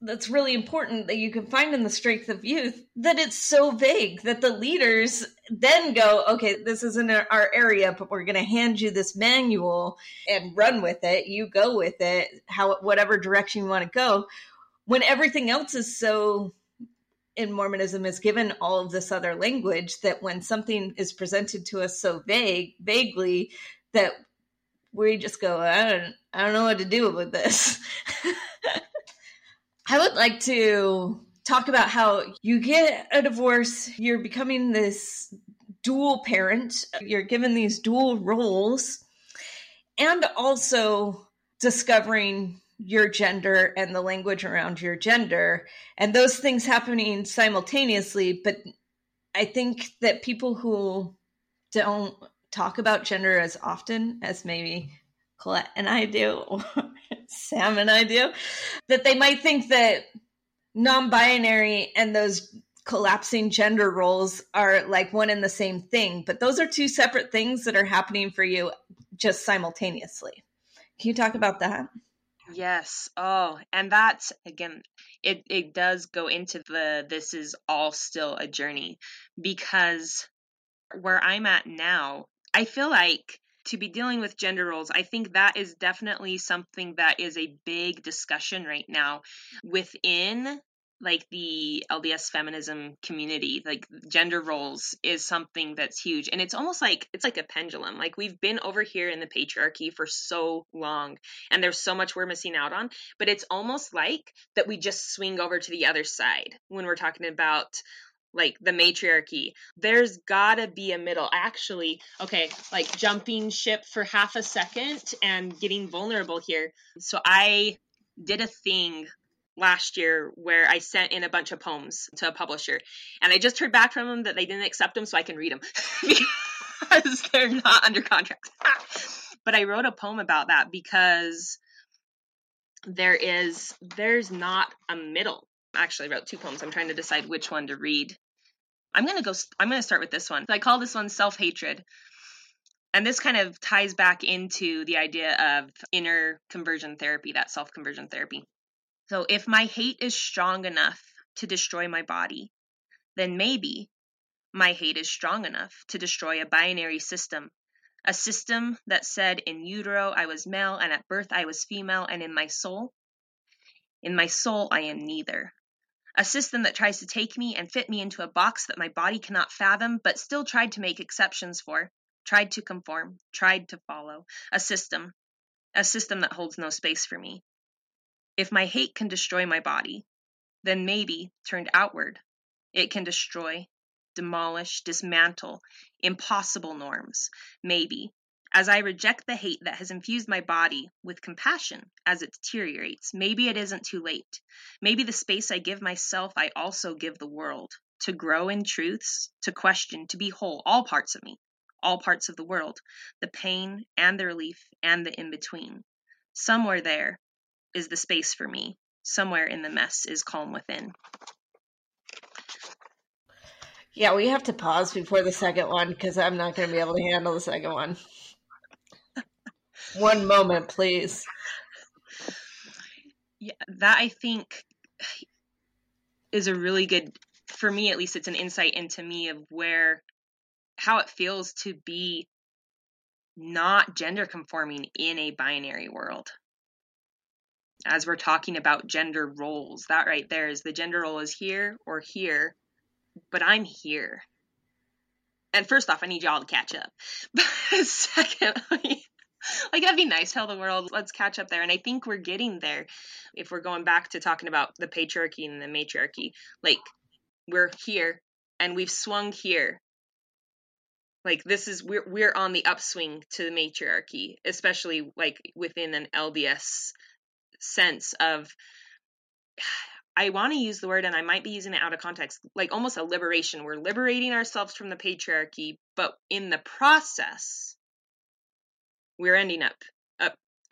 that's really important that you can find in the Strength of Youth, that it's so vague that the leaders then go, okay, this isn't our area, but we're going to hand you this manual and run with it. You go with it, whatever direction you want to go. When everything else is so, in Mormonism, is given all of this other language, that when something is presented to us so vaguely, that we just go, I don't know what to do with this. I would like to talk about how you get a divorce, you're becoming this dual parent, you're given these dual roles, and also discovering your gender and the language around your gender, and those things happening simultaneously. But I think that people who don't talk about gender as often as maybe Colette and I do, or Sam and I do, that they might think that non-binary and those collapsing gender roles are like one and the same thing. But those are two separate things that are happening for you just simultaneously. Can you talk about that? Yes. Oh, and that's, again, it does go into this is all still a journey, because where I'm at now, I feel like to be dealing with gender roles, I think that is definitely something that is a big discussion right now within like the LDS feminism community. Like gender roles is something that's huge. And it's almost like, it's like a pendulum. Like we've been over here in the patriarchy for so long and there's so much we're missing out on, but it's almost like that we just swing over to the other side when we're talking about like the matriarchy. There's gotta be a middle. Actually, okay, like jumping ship for half a second and getting vulnerable here. So I did a thing last year where I sent in a bunch of poems to a publisher, and I just heard back from them that they didn't accept them, so I can read them because they're not under contract. But I wrote a poem about that because there's not a middle. Actually, I wrote two poems. I'm trying to decide which one to read. I'm going to start with this one. I call this one Self-Hatred. And this kind of ties back into the idea of inner conversion therapy, that self-conversion therapy. So if my hate is strong enough to destroy my body, then maybe my hate is strong enough to destroy a binary system, a system that said in utero I was male and at birth I was female, and in my soul I am neither. A system that tries to take me and fit me into a box that my body cannot fathom, but still tried to make exceptions for, tried to conform, tried to follow. A system that holds no space for me. If my hate can destroy my body, then maybe, turned outward, it can destroy, demolish, dismantle impossible norms. Maybe, as I reject the hate that has infused my body with compassion as it deteriorates, maybe it isn't too late. Maybe the space I give myself, I also give the world, to grow in truths, to question, to be whole, all parts of me, all parts of the world, the pain and the relief and the in-between. Somewhere there is the space for me. Somewhere in the mess is calm within. Yeah, we have to pause before the second one because I'm not going to be able to handle the second one. One moment, please. Yeah, that I think is a really good, for me at least, it's an insight into me of how it feels to be not gender conforming in a binary world. As we're talking about gender roles, that right there is the gender role is here or here, but I'm here. And first off, I need y'all to catch up. But secondly, like that'd be nice. Tell the world, let's catch up there. And I think we're getting there. If we're going back to talking about the patriarchy and the matriarchy, like we're here and we've swung here. Like this is, we're on the upswing to the matriarchy, especially like within an LDS sense of I want to use the word, and I might be using it out of context, like almost a liberation. We're liberating ourselves from the patriarchy, but in the process, we're ending up.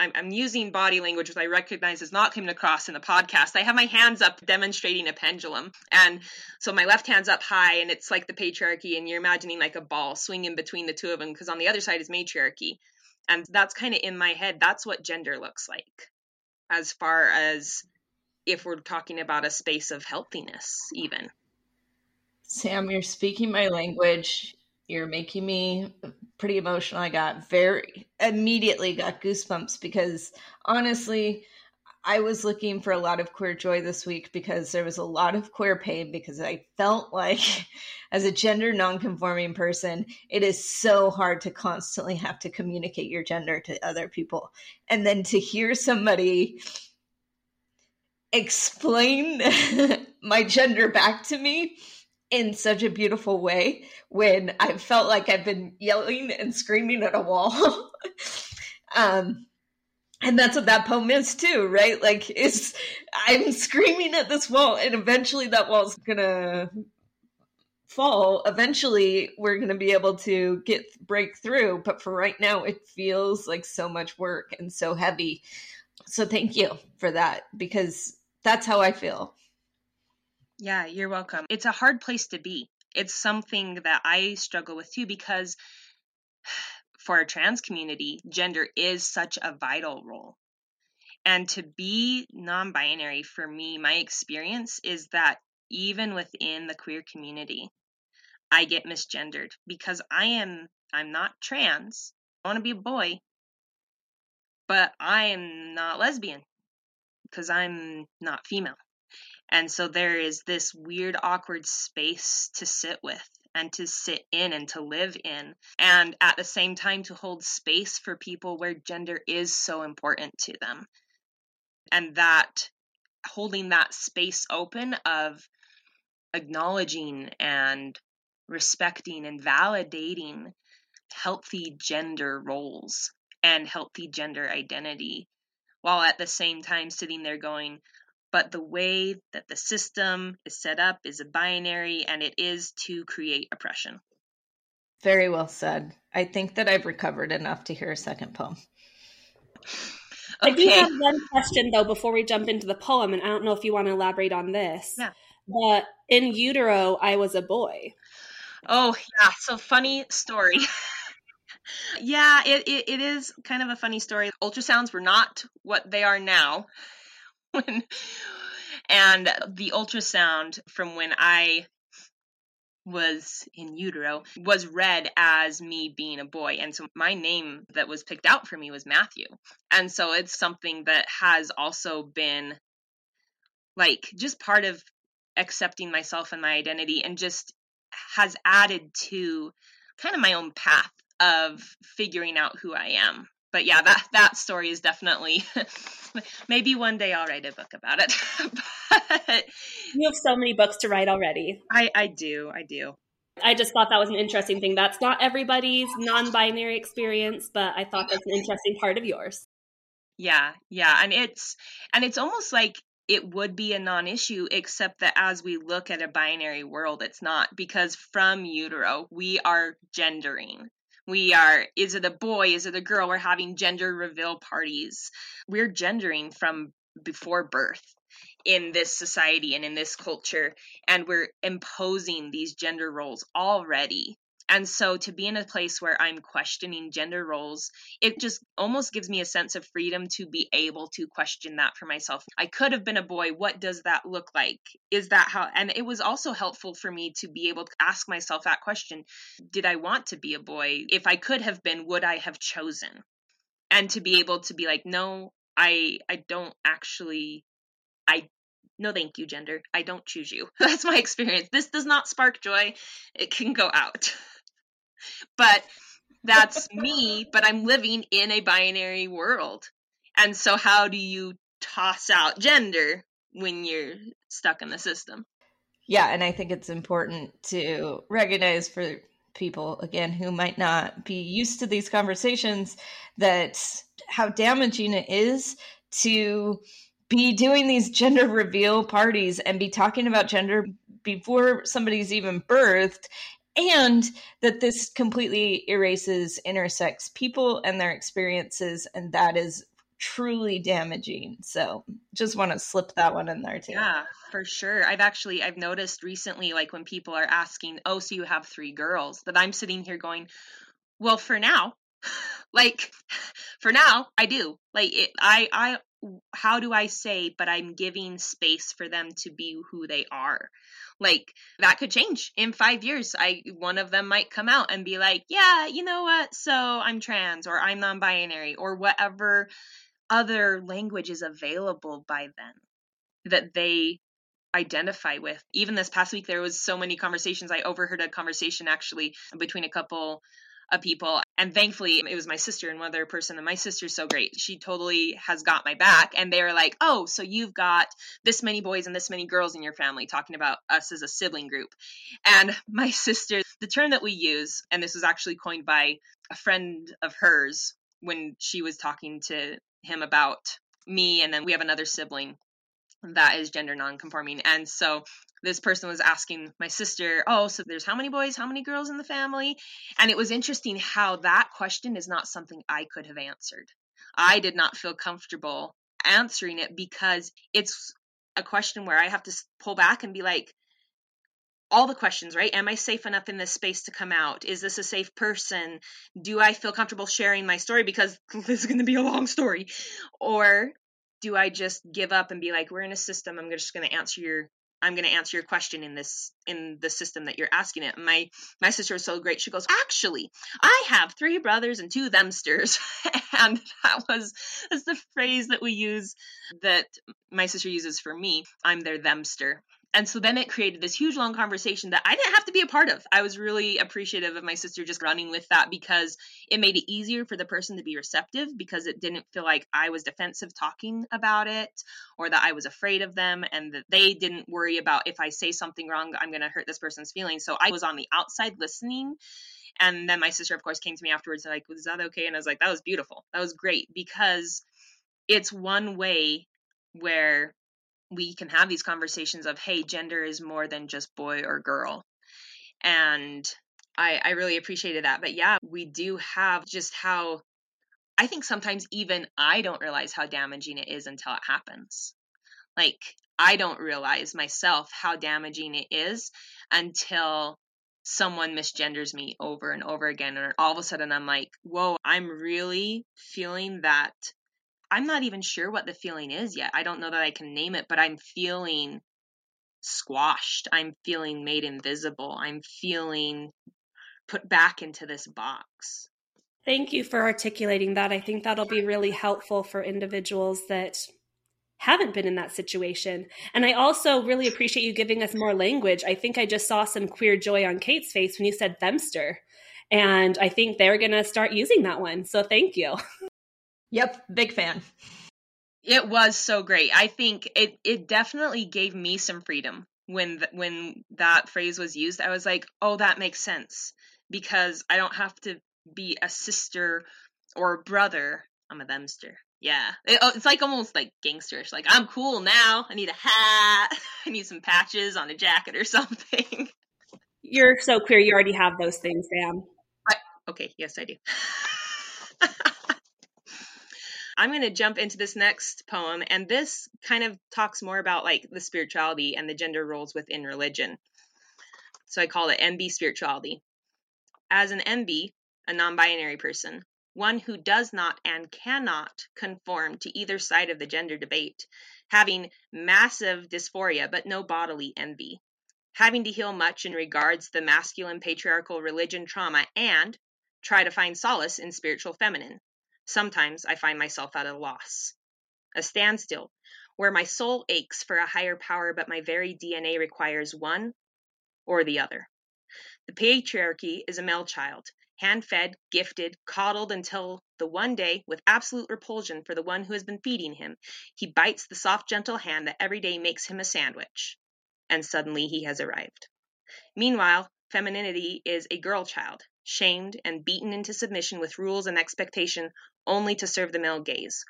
I'm using body language, which I recognize is not coming across in the podcast. I have my hands up demonstrating a pendulum. And so my left hand's up high, and it's like the patriarchy, and you're imagining like a ball swinging between the two of them, because on the other side is matriarchy. And that's kind of in my head. That's what gender looks like, as far as if we're talking about a space of healthiness, even. Sam, you're speaking my language. You're making me pretty emotional. I got immediately got goosebumps, because honestly, I was looking for a lot of queer joy this week, because there was a lot of queer pain, because I felt like as a gender nonconforming person, it is so hard to constantly have to communicate your gender to other people. And then to hear somebody explain my gender back to me in such a beautiful way, when I felt like I've been yelling and screaming at a wall. And that's what that poem is too, right? Like, it's, I'm screaming at this wall, and eventually that wall's gonna fall. Eventually we're going to be able to break through. But for right now, it feels like so much work and so heavy. So thank you for that, because that's how I feel. Yeah, you're welcome. It's a hard place to be. It's something that I struggle with too, because for our trans community, gender is such a vital role. And to be non-binary, for me, my experience is that even within the queer community, I get misgendered, because I'm not trans. I want to be a boy, but I am not lesbian, because I'm not female. And so there is this weird, awkward space to sit with, and to sit in, and to live in. And at the same time, to hold space for people where gender is so important to them. And that holding that space open of acknowledging and respecting and validating healthy gender roles and healthy gender identity, while at the same time sitting there going, but the way that the system is set up is a binary, and it is to create oppression. Very well said. I think that I've recovered enough to hear a second poem. Okay. I do have one question, though, before we jump into the poem, and I don't know if you want to elaborate on this. Yeah. But in utero, I was a boy. Oh, yeah. So funny story. Yeah, it is kind of a funny story. Ultrasounds were not what they are now. And the ultrasound from when I was in utero was read as me being a boy. And so my name that was picked out for me was Matthew. And so it's something that has also been like just part of accepting myself and my identity, and just has added to kind of my own path of figuring out who I am. But yeah, that story is definitely, maybe one day I'll write a book about it. But you have so many books to write already. I do. I just thought that was an interesting thing. That's not everybody's non-binary experience, but I thought that's an interesting part of yours. Yeah. And it's almost like it would be a non-issue, except that as we look at a binary world, it's not, because from utero, we are gendering. We are, is it a boy? Is it a girl? We're having gender reveal parties. We're gendering from before birth in this society and in this culture. And we're imposing these gender roles already. And so to be in a place where I'm questioning gender roles, it just almost gives me a sense of freedom to be able to question that for myself. I could have been a boy. What does that look like? Is that how? And it was also helpful for me to be able to ask myself that question. Did I want to be a boy? If I could have been, would I have chosen? And to be able to be like, no, no, thank you, gender. I don't choose you. That's my experience. This does not spark joy. It can go out. But that's me, but I'm living in a binary world. And so how do you toss out gender when you're stuck in the system? Yeah, and I think it's important to recognize for people, again, who might not be used to these conversations, that how damaging it is to be doing these gender reveal parties and be talking about gender before somebody's even birthed, and that this completely erases intersex people and their experiences, and that is truly damaging. So just want to slip that one in there too. Yeah, for sure. I've noticed recently, like when people are asking, oh, so you have three girls, that I'm sitting here going, well, for now, like for now I do, like it, I how do I say, but I'm giving space for them to be who they are. Like that could change in 5 years. One of them might come out and be like, yeah, you know what? So I'm trans, or I'm non-binary, or whatever other language is available by then that they identify with. Even this past week, there was so many conversations. I overheard a conversation actually between a couple of people. And thankfully, it was my sister and one other person. And my sister's so great. She totally has got my back. And they were like, oh, so you've got this many boys and this many girls in your family, talking about us as a sibling group. And my sister, the term that we use, and this was actually coined by a friend of hers when she was talking to him about me. And then we have another sibling that is gender nonconforming. And so this person was asking my sister, oh, so there's how many boys, how many girls in the family? And it was interesting how that question is not something I could have answered. I did not feel comfortable answering it because it's a question where I have to pull back and be like, all the questions, right? Am I safe enough in this space to come out? Is this a safe person? Do I feel comfortable sharing my story? Because this is going to be a long story. Or do I just give up and be like, we're in a system. I'm just going to answer your question in the system that you're asking it. And my sister was so great. She goes, actually, I have three brothers and two themsters. And that's the phrase that we use, that my sister uses for me. I'm their themster. And so then it created this huge long conversation that I didn't have to be a part of. I was really appreciative of my sister just running with that, because it made it easier for the person to be receptive, because it didn't feel like I was defensive talking about it, or that I was afraid of them, and that they didn't worry about, if I say something wrong, I'm going to hurt this person's feelings. So I was on the outside listening. And then my sister, of course, came to me afterwards and like, was that okay? And I was like, that was beautiful. That was great, because it's one way where we can have these conversations of, hey, gender is more than just boy or girl. And I really appreciated that. But yeah, we do have just how, I think sometimes even I don't realize how damaging it is until it happens. Like, I don't realize myself how damaging it is until someone misgenders me over and over again. And all of a sudden I'm like, whoa, I'm really feeling that. I'm not even sure what the feeling is yet. I don't know that I can name it, but I'm feeling squashed. I'm feeling made invisible. I'm feeling put back into this box. Thank you for articulating that. I think that'll be really helpful for individuals that haven't been in that situation. And I also really appreciate you giving us more language. I think I just saw some queer joy on Kate's face when you said femster. And I think they're going to start using that one. So thank you. Yep. Big fan. It was so great. I think it definitely gave me some freedom when that phrase was used. I was like, oh, that makes sense, because I don't have to be a sister or a brother. I'm a themster. Yeah. It's like almost like gangsterish. Like, I'm cool now. I need a hat. I need some patches on a jacket or something. You're so queer. You already have those things, Sam. Okay. Yes, I do. I'm going to jump into this next poem, and this kind of talks more about like the spirituality and the gender roles within religion. So I call it MB spirituality. As an MB, a non-binary person, one who does not and cannot conform to either side of the gender debate, having massive dysphoria but no bodily envy, having to heal much in regards to the masculine patriarchal religion trauma, and try to find solace in spiritual feminine. Sometimes I find myself at a loss, a standstill, where my soul aches for a higher power, but my very DNA requires one or the other. The patriarchy is a male child, hand-fed, gifted, coddled, until the one day, with absolute repulsion for the one who has been feeding him, he bites the soft, gentle hand that every day makes him a sandwich, and suddenly he has arrived. Meanwhile, femininity is a girl child, shamed and beaten into submission with rules and expectation only to serve the male gaze.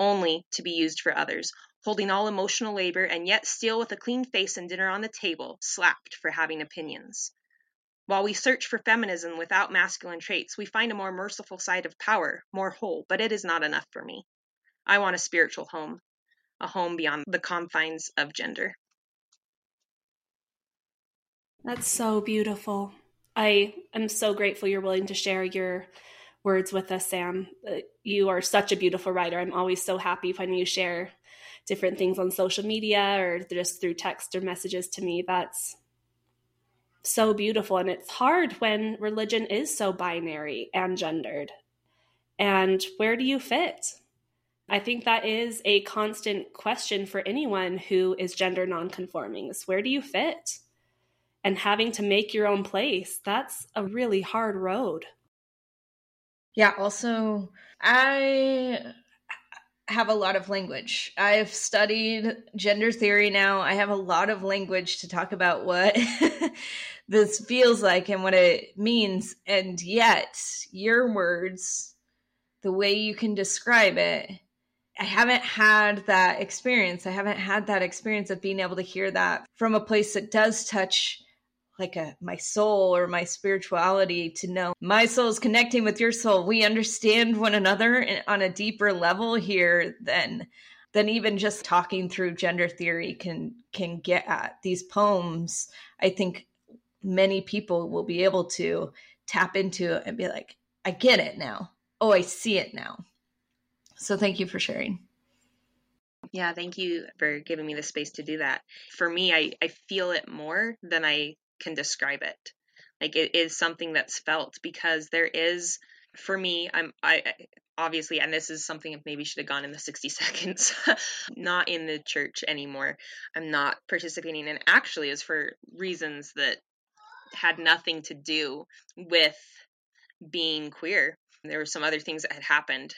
only to be used for others, holding all emotional labor and yet still with a clean face and dinner on the table, slapped for having opinions. While we search for feminism without masculine traits, we find a more merciful side of power, more whole, but it is not enough for me. I want a spiritual home, a home beyond the confines of gender. That's so beautiful. I am so grateful you're willing to share your words with us, Sam. You are such a beautiful writer. I'm always so happy when you share different things on social media or just through text or messages to me. That's so beautiful. And it's hard when religion is so binary and gendered. And where do you fit? I think that is a constant question for anyone who is gender nonconforming. Is where do you fit? And having to make your own place, that's a really hard road. Yeah, also, I have a lot of language. I've studied gender theory now. I have a lot of language to talk about what this feels like and what it means. And yet, your words, the way you can describe it, I haven't had that experience of being able to hear that from a place that does touch like my soul or my spirituality, to know my soul is connecting with your soul. We understand one another on a deeper level here than even just talking through gender theory can get at. These poems, I think many people will be able to tap into it and be like, I get it now. Oh, I see it now. So thank you for sharing. Yeah, thank you for giving me the space to do that. For me, I feel it more than I can describe it. Like, it is something that's felt, because there is, for me, I obviously, and this is something that maybe should have gone in the 60 seconds, not in the church anymore. I'm not participating, and actually is for reasons that had nothing to do with being queer. There were some other things that had happened.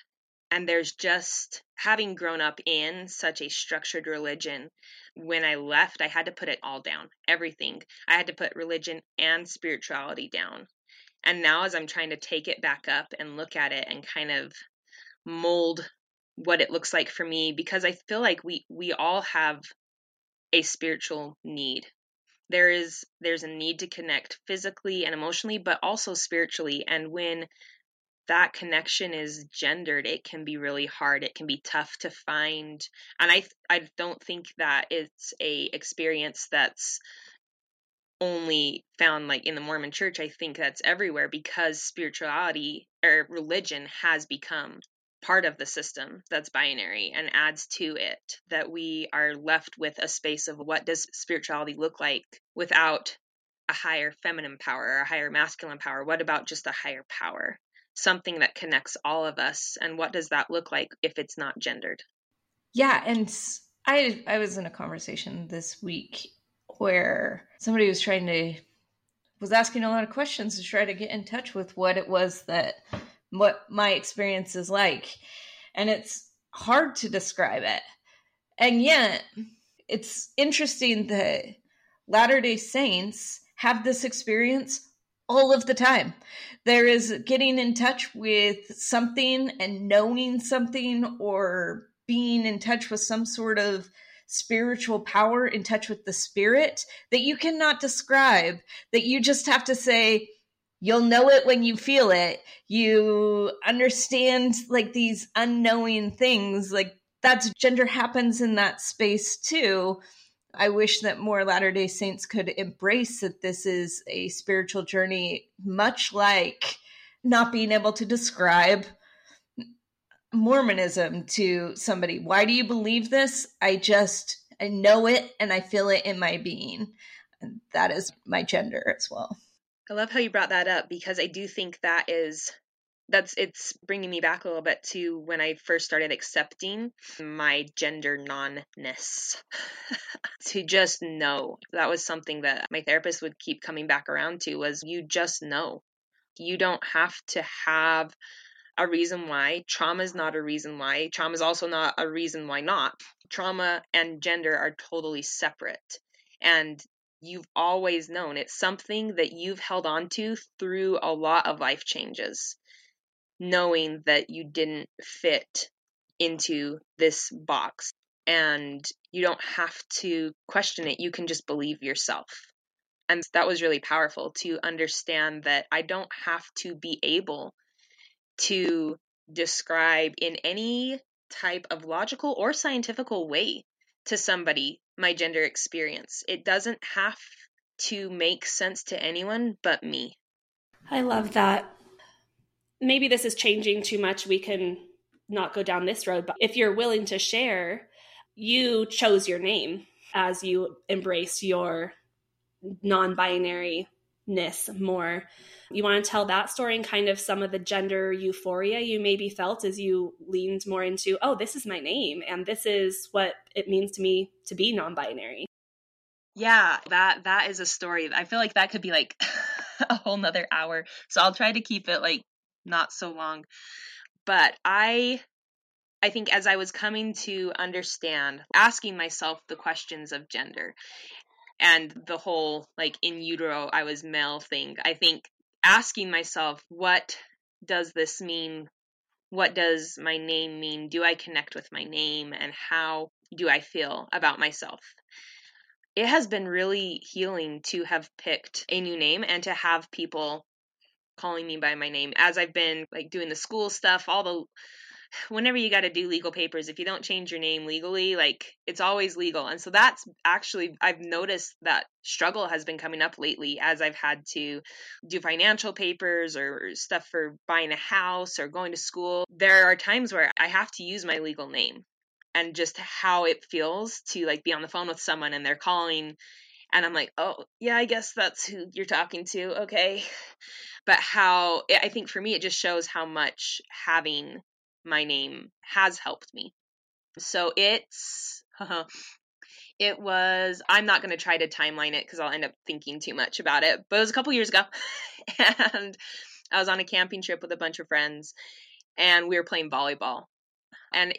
And there's just, having grown up in such a structured religion, when I left, I had to put it all down, everything. I had to put religion and spirituality down. And now as I'm trying to take it back up and look at it and kind of mold what it looks like for me, because I feel like we all have a spiritual need. There's a need to connect physically and emotionally, but also spiritually. And when that connection is gendered, it can be really hard. It can be tough to find. And I don't think that it's a experience that's only found like in the Mormon church. I think that's everywhere, because spirituality or religion has become part of the system that's binary and adds to it, that we are left with a space of what does spirituality look like without a higher feminine power or a higher masculine power? What about just a higher power? Something that connects all of us. And what does that look like if it's not gendered? Yeah. And I was in a conversation this week where somebody was asking a lot of questions to try to get in touch with what my experience is like. And it's hard to describe it. And yet it's interesting that Latter-day Saints have this experience all of the time. There is getting in touch with something and knowing something, or being in touch with some sort of spiritual power, in touch with the spirit, that you cannot describe, that you just have to say, you'll know it when you feel it. You understand like these unknowing things, like that's gender happens in that space too. I wish that more Latter-day Saints could embrace that this is a spiritual journey, much like not being able to describe Mormonism to somebody. Why do you believe this? I know it and I feel it in my being. And that is my gender as well. I love how you brought that up, because I do think it's bringing me back a little bit to when I first started accepting my gender non-ness to just know. That was something that my therapist would keep coming back around to, was you just know. You don't have to have a reason why. Trauma is not a reason why. Trauma is also not a reason why not. Trauma and gender are totally separate. And you've always known. It's something that you've held on to through a lot of life changes, knowing that you didn't fit into this box, and you don't have to question it. You can just believe yourself. And that was really powerful, to understand that I don't have to be able to describe in any type of logical or scientific way to somebody my gender experience. It doesn't have to make sense to anyone but me. I love that. Maybe this is changing too much. We can not go down this road, but if you're willing to share, you chose your name as you embrace your non-binary-ness more. You want to tell that story and kind of some of the gender euphoria you maybe felt as you leaned more into, oh, this is my name and this is what it means to me to be non-binary. Yeah, that is a story. I feel like that could be like a whole nother hour. So I'll try to keep it like not so long. But I think as I was coming to understand, asking myself the questions of gender and the whole like in utero, I was male thing, I think asking myself, what does this mean? What does my name mean? Do I connect with my name? And how do I feel about myself? It has been really healing to have picked a new name and to have people calling me by my name as I've been like doing the school stuff, whenever you got to do legal papers, if you don't change your name legally, like it's always legal. And so that's actually, I've noticed that struggle has been coming up lately as I've had to do financial papers or stuff for buying a house or going to school. There are times where I have to use my legal name, and just how it feels to like be on the phone with someone and they're calling and I'm like, oh yeah, I guess that's who you're talking to. Okay. But I think for me, it just shows how much having my name has helped me. So I'm not going to try to timeline it because I'll end up thinking too much about it, but it was a couple years ago and I was on a camping trip with a bunch of friends and we were playing volleyball. And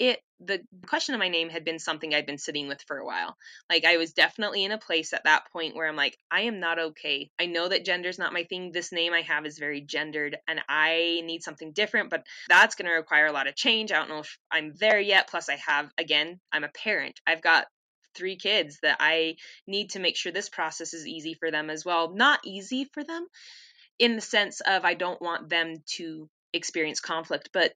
the question of my name had been something I'd been sitting with for a while. Like I was definitely in a place at that point where I'm like, I am not okay. I know that gender's not my thing. This name I have is very gendered and I need something different, but that's going to require a lot of change. I don't know if I'm there yet. Plus I'm a parent. I've got 3 kids that I need to make sure this process is easy for them as well. Not easy for them in the sense of I don't want them to experience conflict, but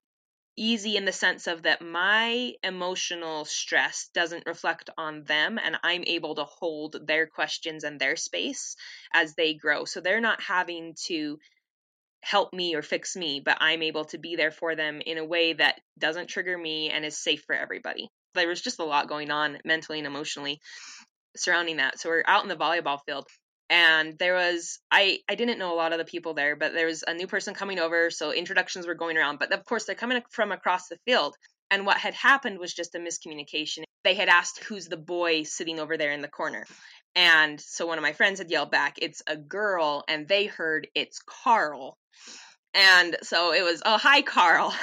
easy in the sense of that my emotional stress doesn't reflect on them and I'm able to hold their questions and their space as they grow. So they're not having to help me or fix me, but I'm able to be there for them in a way that doesn't trigger me and is safe for everybody. There was just a lot going on mentally and emotionally surrounding that. So we're out in the volleyball field. And there was, I didn't know a lot of the people there, but there was a new person coming over. So introductions were going around, but of course they're coming from across the field. And what had happened was just a miscommunication. They had asked, who's the boy sitting over there in the corner? And so one of my friends had yelled back, it's a girl. And they heard it's Carl. And so it was, oh, hi, Carl.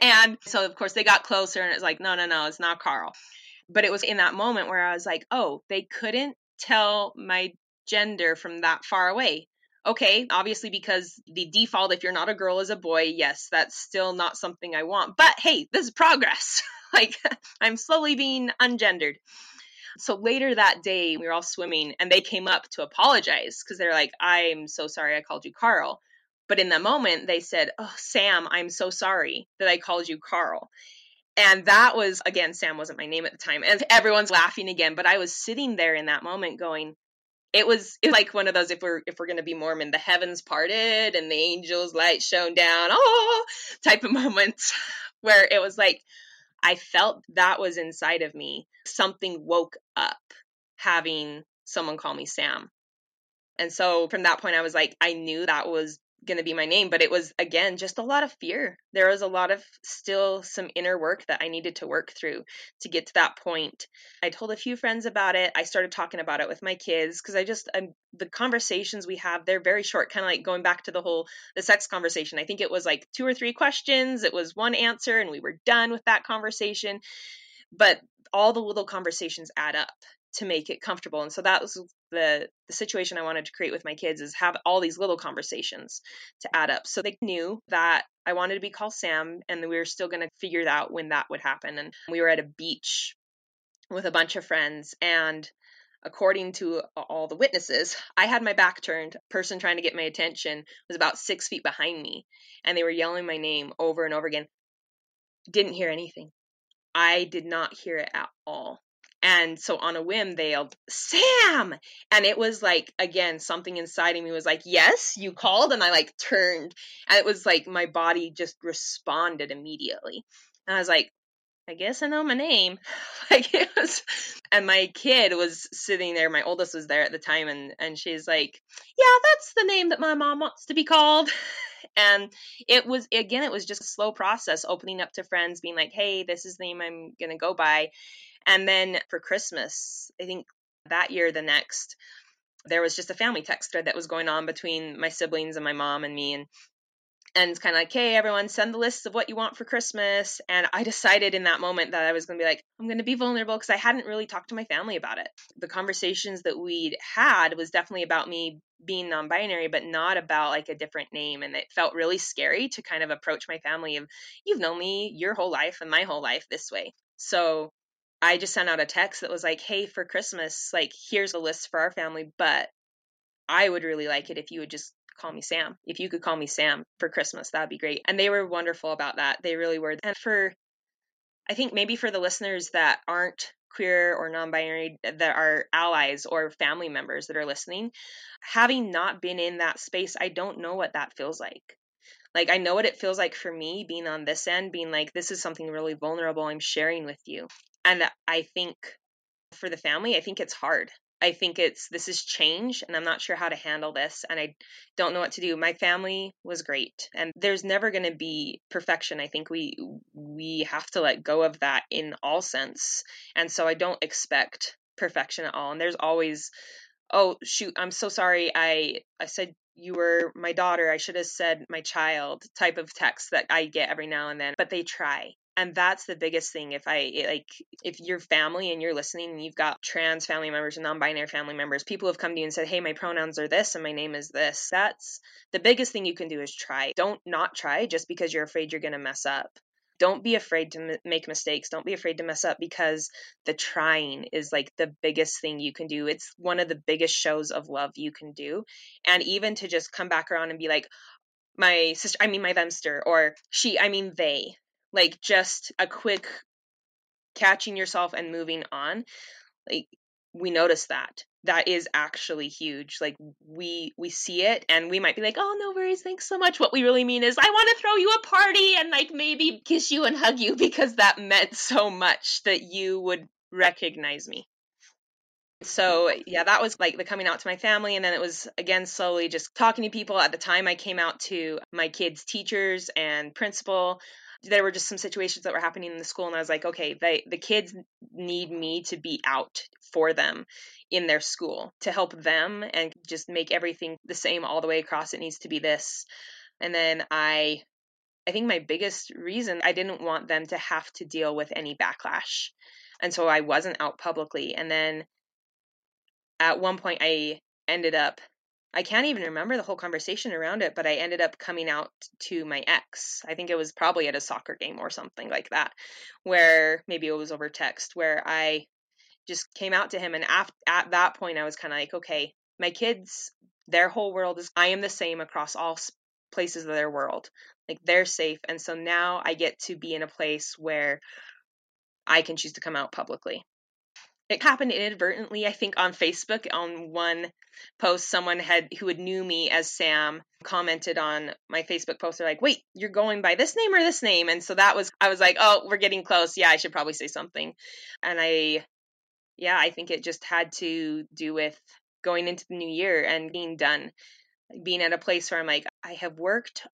And so of course they got closer and it's like, no, it's not Carl. But it was in that moment where I was like, oh, they couldn't tell my gender from that far away. Okay, obviously, because the default, if you're not a girl is a boy, yes, that's still not something I want. But hey, this is progress. Like I'm slowly being ungendered. So later that day, we were all swimming and they came up to apologize because they're like, I'm so sorry I called you Carl. But in the moment, they said, oh, Sam, I'm so sorry that I called you Carl. And that was, again, Sam wasn't my name at the time. And everyone's laughing again. But I was sitting there in that moment going, It was like one of those, if we're going to be Mormon, the heavens parted and the angels' light shone down, oh, type of moments where it was like, I felt that was inside of me. Something woke up having someone call me Sam. And so from that point, I was like, I knew that was going to be my name, but it was, again, just a lot of fear. There was a lot of still some inner work that I needed to work through to get to that point. I told a few friends about it. I started talking about it with my kids because the conversations we have, they're very short, kind of like going back to the sex conversation. I think it was like 2 or 3 questions. It was 1 answer and we were done with that conversation. But all the little conversations add up to make it comfortable. And so that was the situation I wanted to create with my kids, is have all these little conversations to add up. So they knew that I wanted to be called Sam, and we were still going to figure out when that would happen. And we were at a beach with a bunch of friends, and according to all the witnesses, I had my back turned. The person trying to get my attention was about 6 feet behind me, and they were yelling my name over and over again. Didn't hear anything. I did not hear it at all. And so on a whim, they yelled, Sam! And it was like, again, something inside of me was like, yes, you called. And I like turned, and it was like my body just responded immediately. And I was like, I guess I know my name. Like it was, and my kid was sitting there. My oldest was there at the time. And she's like, yeah, that's the name that my mom wants to be called. And it was, again, it was just a slow process, opening up to friends, being like, hey, this is the name I'm going to go by. And then for Christmas, I think that year, the next, there was just a family text thread that was going on between my siblings and my mom and me. And it's kind of like, hey, everyone, send the lists of what you want for Christmas. And I decided in that moment that I was going to be like, I'm going to be vulnerable, because I hadn't really talked to my family about it. The conversations that we'd had was definitely about me being non-binary, but not about like a different name. And it felt really scary to kind of approach my family of, you've known me your whole life and my whole life this way. So I just sent out a text that was like, hey, for Christmas, like, here's a list for our family, but I would really like it if you would just call me Sam. If you could call me Sam for Christmas, that'd be great. And they were wonderful about that. They really were. And for, I think maybe for the listeners that aren't queer or non-binary, that are allies or family members that are listening, having not been in that space, I don't know what that feels like. Like, I know what it feels like for me being on this end, being like, this is something really vulnerable I'm sharing with you. And I think for the family, I think it's hard. I think this is change, and I'm not sure how to handle this, and I don't know what to do. My family was great, and there's never going to be perfection. I think we have to let go of that in all sense. And so I don't expect perfection at all. And there's always, oh shoot, I'm so sorry. I said you were my daughter. I should have said my child type of text that I get every now and then, but they try. And that's the biggest thing. If your family and you're listening and you've got trans family members and non-binary family members, people have come to you and said, hey, my pronouns are this and my name is this. That's the biggest thing you can do, is try. Don't not try just because you're afraid you're going to mess up. Don't be afraid to make mistakes. Don't be afraid to mess up, because the trying is like the biggest thing you can do. It's one of the biggest shows of love you can do. And even to just come back around and be like, my sister, I mean my themster, or she, I mean they. Like, just a quick catching yourself and moving on. Like, we notice that. That is actually huge. Like, we see it, and we might be like, oh, no worries, thanks so much. What we really mean is, I want to throw you a party and like maybe kiss you and hug you, because that meant so much that you would recognize me. So yeah, that was like the coming out to my family. And then it was, again, slowly just talking to people. At the time, I came out to my kids' teachers and principal. There were just some situations that were happening in the school, and I was like, okay, the kids need me to be out for them in their school to help them and just make everything the same all the way across. It needs to be this. And then I think my biggest reason, I didn't want them to have to deal with any backlash. And so I wasn't out publicly. And then at one point I ended up, I can't even remember the whole conversation around it, but I ended up coming out to my ex. I think it was probably at a soccer game or something like that, where maybe it was over text, where I just came out to him. And at that point, I was kind of like, okay, my kids, their whole world is, I am the same across all places of their world. Like, they're safe. And so now I get to be in a place where I can choose to come out publicly. It happened inadvertently, I think, on Facebook. On one post, someone who had knew me as Sam commented on my Facebook post. They're like, wait, you're going by this name or this name? And so I was like, oh, we're getting close. Yeah, I should probably say something. And I think it just had to do with going into the new year and being done, being at a place where I'm like, I have worked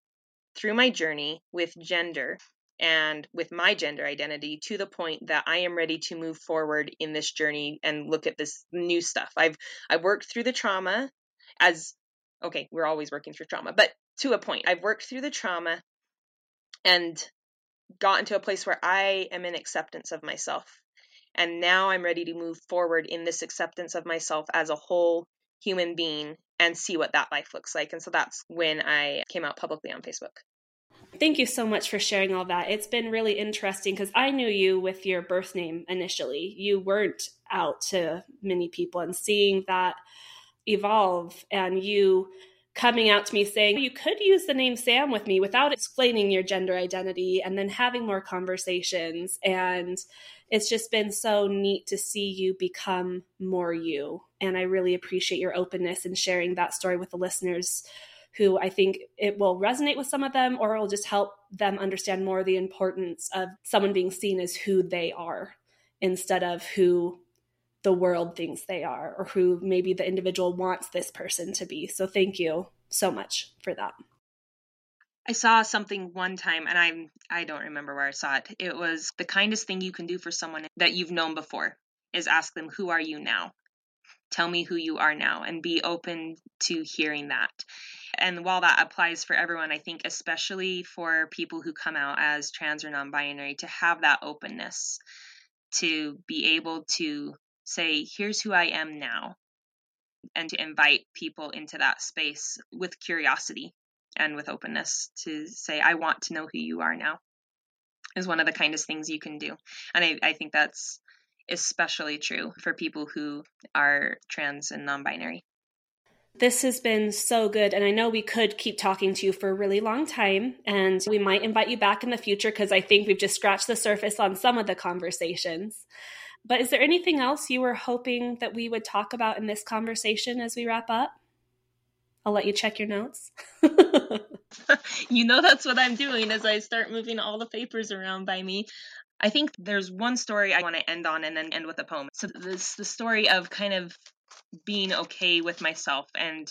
through my journey with gender and with my gender identity to the point that I am ready to move forward in this journey and look at this new stuff. I've worked through the trauma, we're always working through trauma, but to a point, I've worked through the trauma and gotten to a place where I am in acceptance of myself. And now I'm ready to move forward in this acceptance of myself as a whole human being and see what that life looks like. And so that's when I came out publicly on Facebook. Thank you so much for sharing all that. It's been really interesting because I knew you with your birth name initially. You weren't out to many people, and seeing that evolve and you coming out to me saying you could use the name Sam with me without explaining your gender identity, and then having more conversations. And it's just been so neat to see you become more you. And I really appreciate your openness in sharing that story with the listeners, who I think it will resonate with some of them, or it will just help them understand more the importance of someone being seen as who they are instead of who the world thinks they are, or who maybe the individual wants this person to be. So thank you so much for that. I saw something one time, and I don't remember where I saw it. It was the kindest thing you can do for someone that you've known before is ask them, who are you now? Tell me who you are now, and be open to hearing that. And while that applies for everyone, I think especially for people who come out as trans or non-binary, to have that openness, to be able to say, here's who I am now, and to invite people into that space with curiosity and with openness to say, I want to know who you are now, is one of the kindest things you can do. And I think that's especially true for people who are trans and non-binary. This has been so good. And I know we could keep talking to you for a really long time, and we might invite you back in the future because I think we've just scratched the surface on some of the conversations. But is there anything else you were hoping that we would talk about in this conversation as we wrap up? I'll let you check your notes. You know, that's what I'm doing as I start moving all the papers around by me. I think there's one story I want to end on and then end with a poem. So this the story of kind of being okay with myself. And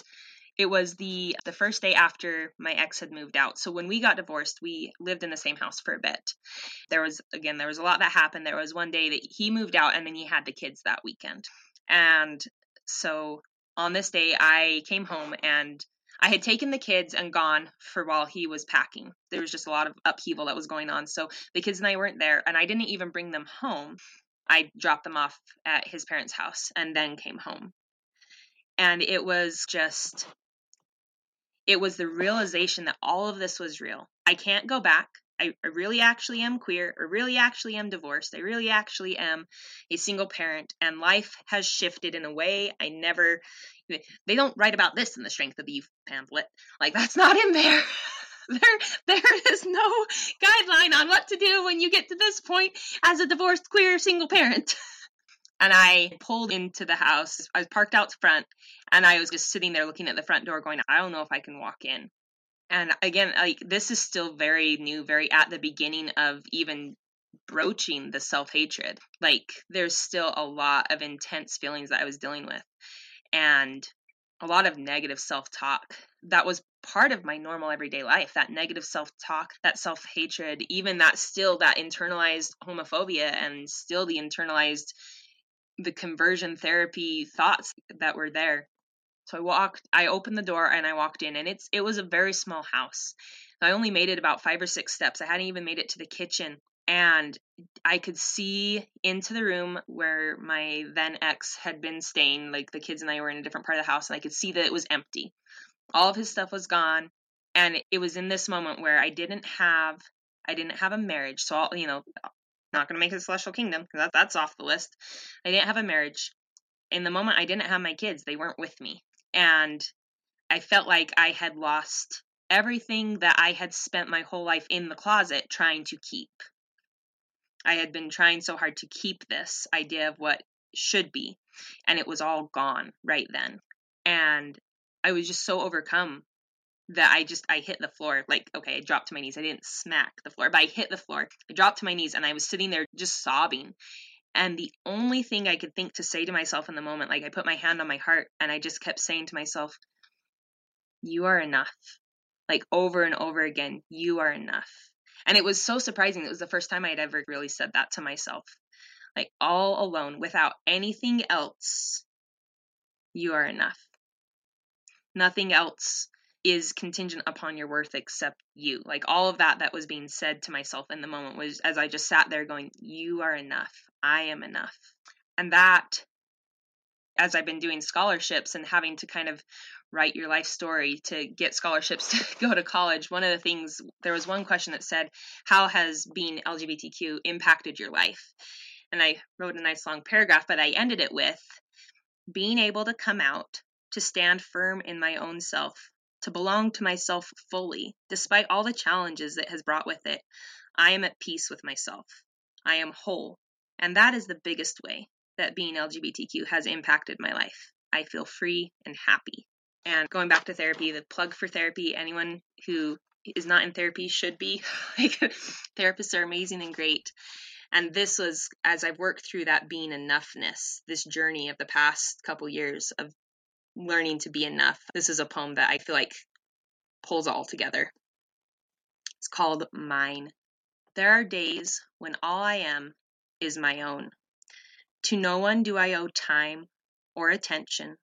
it was the first day after my ex had moved out. So when we got divorced, we lived in the same house for a bit. There was a lot that happened. There was one day that he moved out, and then he had the kids that weekend. And so on this day, I came home, and I had taken the kids and gone for while he was packing. There was just a lot of upheaval that was going on. So the kids and I weren't there, and I didn't even bring them home. I dropped them off at his parents' house and then came home. And it was the realization that all of this was real. I can't go back. I really actually am queer. I really actually am divorced. I really actually am a single parent. And life has shifted in a way they don't write about this in the Strength of the Youth pamphlet. Like, that's not in there. There is no guideline on what to do when you get to this point as a divorced, queer, single parent. And I pulled into the house. I was parked out front, and I was just sitting there looking at the front door going, I don't know if I can walk in. And again, like, this is still very new, very at the beginning of even broaching the self-hatred. Like, there's still a lot of intense feelings that I was dealing with, and a lot of negative self-talk that was part of my normal everyday life. That negative self-talk, that self-hatred, even that internalized homophobia, and still the conversion therapy thoughts that were there. So I opened the door and I walked in, and it was a very small house. I only made it about 5 or 6 steps. I hadn't even made it to the kitchen, and I could see into the room where my then ex had been staying. Like, the kids and I were in a different part of the house, and I could see that it was empty. All of his stuff was gone. And it was in this moment where I didn't have a marriage. So not going to make it a Celestial Kingdom because that's off the list. I didn't have a marriage. In the moment, I didn't have my kids. They weren't with me. And I felt like I had lost everything that I had spent my whole life in the closet trying to keep. I had been trying so hard to keep this idea of what should be, and it was all gone right then. And I was just so overcome that I hit the floor. Like, okay, I dropped to my knees. I didn't smack the floor, but I hit the floor. I dropped to my knees, and I was sitting there just sobbing. And the only thing I could think to say to myself in the moment, like, I put my hand on my heart, and I just kept saying to myself, you are enough. Like, over and over again, you are enough. And it was so surprising. It was the first time I had ever really said that to myself. Like, all alone, without anything else, you are enough. Nothing else is contingent upon your worth except you. Like, all of that was being said to myself in the moment was as I just sat there going, you are enough. I am enough. And that as I've been doing scholarships and having to kind of write your life story to get scholarships to go to college, one of the things, there was one question that said, how has being LGBTQ impacted your life? And I wrote a nice long paragraph, but I ended it with being able to come out, to stand firm in my own self, to belong to myself fully, despite all the challenges that has brought with it. I am at peace with myself. I am whole. And that is the biggest way that being LGBTQ has impacted my life. I feel free and happy. And going back to therapy, the plug for therapy, anyone who is not in therapy should be. Like, therapists are amazing and great. And this was, as I've worked through that being enoughness, this journey of the past couple years of learning to be enough, this is a poem that I feel like pulls it all together. It's called Mine. There are days when all I am is my own. To no one do I owe time or attention,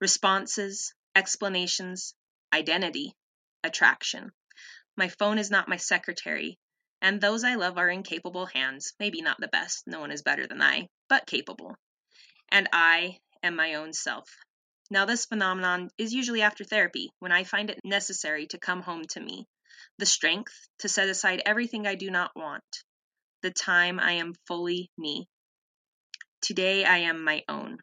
responses, explanations, identity, attraction. My phone is not my secretary, and those I love are in capable hands. Maybe not the best, no one is better than I, but capable. And I am my own self. Now this phenomenon is usually after therapy, when I find it necessary to come home to me. The strength to set aside everything I do not want. The time I am fully me. Today I am my own.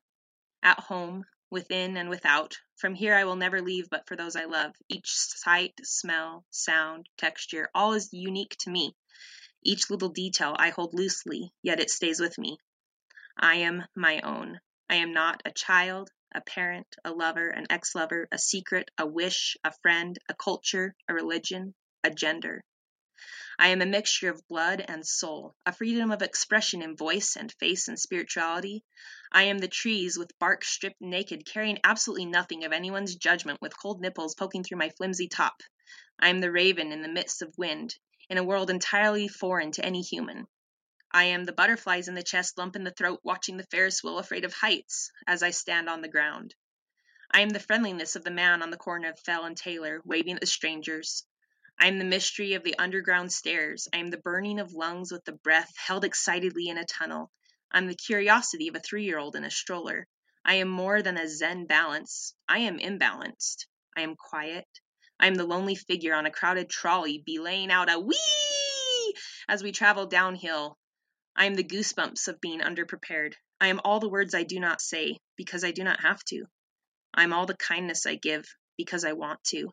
At home, within and without. From here I will never leave but for those I love. Each sight, smell, sound, texture, all is unique to me. Each little detail I hold loosely, yet it stays with me. I am my own. I am not a child, a parent, a lover, an ex-lover, a secret, a wish, a friend, a culture, a religion, a gender. I am a mixture of blood and soul, a freedom of expression in voice and face and spirituality. I am the trees with bark stripped naked, carrying absolutely nothing of anyone's judgment with cold nipples poking through my flimsy top. I am the raven in the midst of wind, in a world entirely foreign to any human. I am the butterflies in the chest, lump in the throat, watching the Ferris wheel afraid of heights as I stand on the ground. I am the friendliness of the man on the corner of Fell and Taylor, waving at the strangers. I am the mystery of the underground stairs. I am the burning of lungs with the breath held excitedly in a tunnel. I am the curiosity of a 3-year-old in a stroller. I am more than a Zen balance. I am imbalanced. I am quiet. I am the lonely figure on a crowded trolley, belaying out a wee as we travel downhill. I am the goosebumps of being underprepared. I am all the words I do not say because I do not have to. I am all the kindness I give because I want to.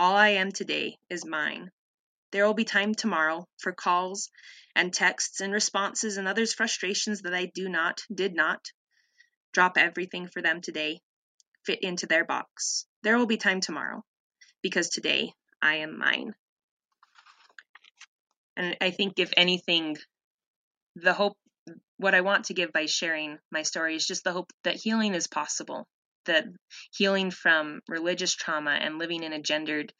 All I am today is mine. There will be time tomorrow for calls and texts and responses and others' frustrations that I did not. Drop everything for them today. Fit into their box. There will be time tomorrow because today I am mine. And I think if anything, the hope, what I want to give by sharing my story is just the hope that healing is possible, that healing from religious trauma and living in a gendered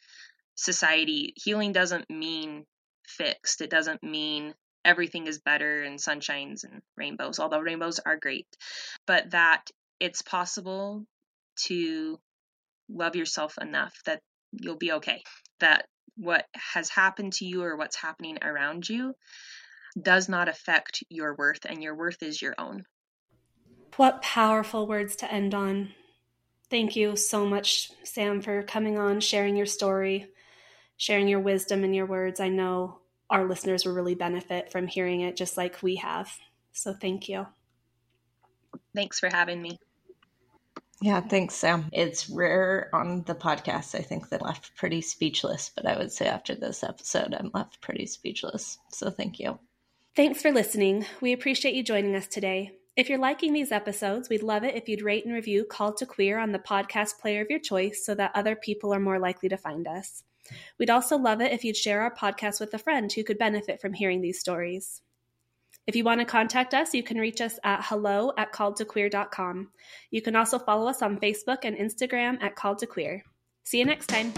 society, healing doesn't mean fixed. It doesn't mean everything is better and sunshines and rainbows, although rainbows are great, but that it's possible to love yourself enough that you'll be okay, that what has happened to you or what's happening around you does not affect your worth, and your worth is your own. What powerful words to end on. Thank you so much, Sam, for coming on, sharing your story, sharing your wisdom and your words. I know our listeners will really benefit from hearing it just like we have. So thank you. Thanks for having me. Yeah, thanks, Sam. It's rare on the podcast, I think, that left pretty speechless, but I would say after this episode, I'm left pretty speechless. So thank you. Thanks for listening. We appreciate you joining us today. If you're liking these episodes, we'd love it if you'd rate and review Called to Queer on the podcast player of your choice so that other people are more likely to find us. We'd also love it if you'd share our podcast with a friend who could benefit from hearing these stories. If you want to contact us, you can reach us at hello@calledtoqueer.com. You can also follow us on Facebook and Instagram at Called to Queer. See you next time.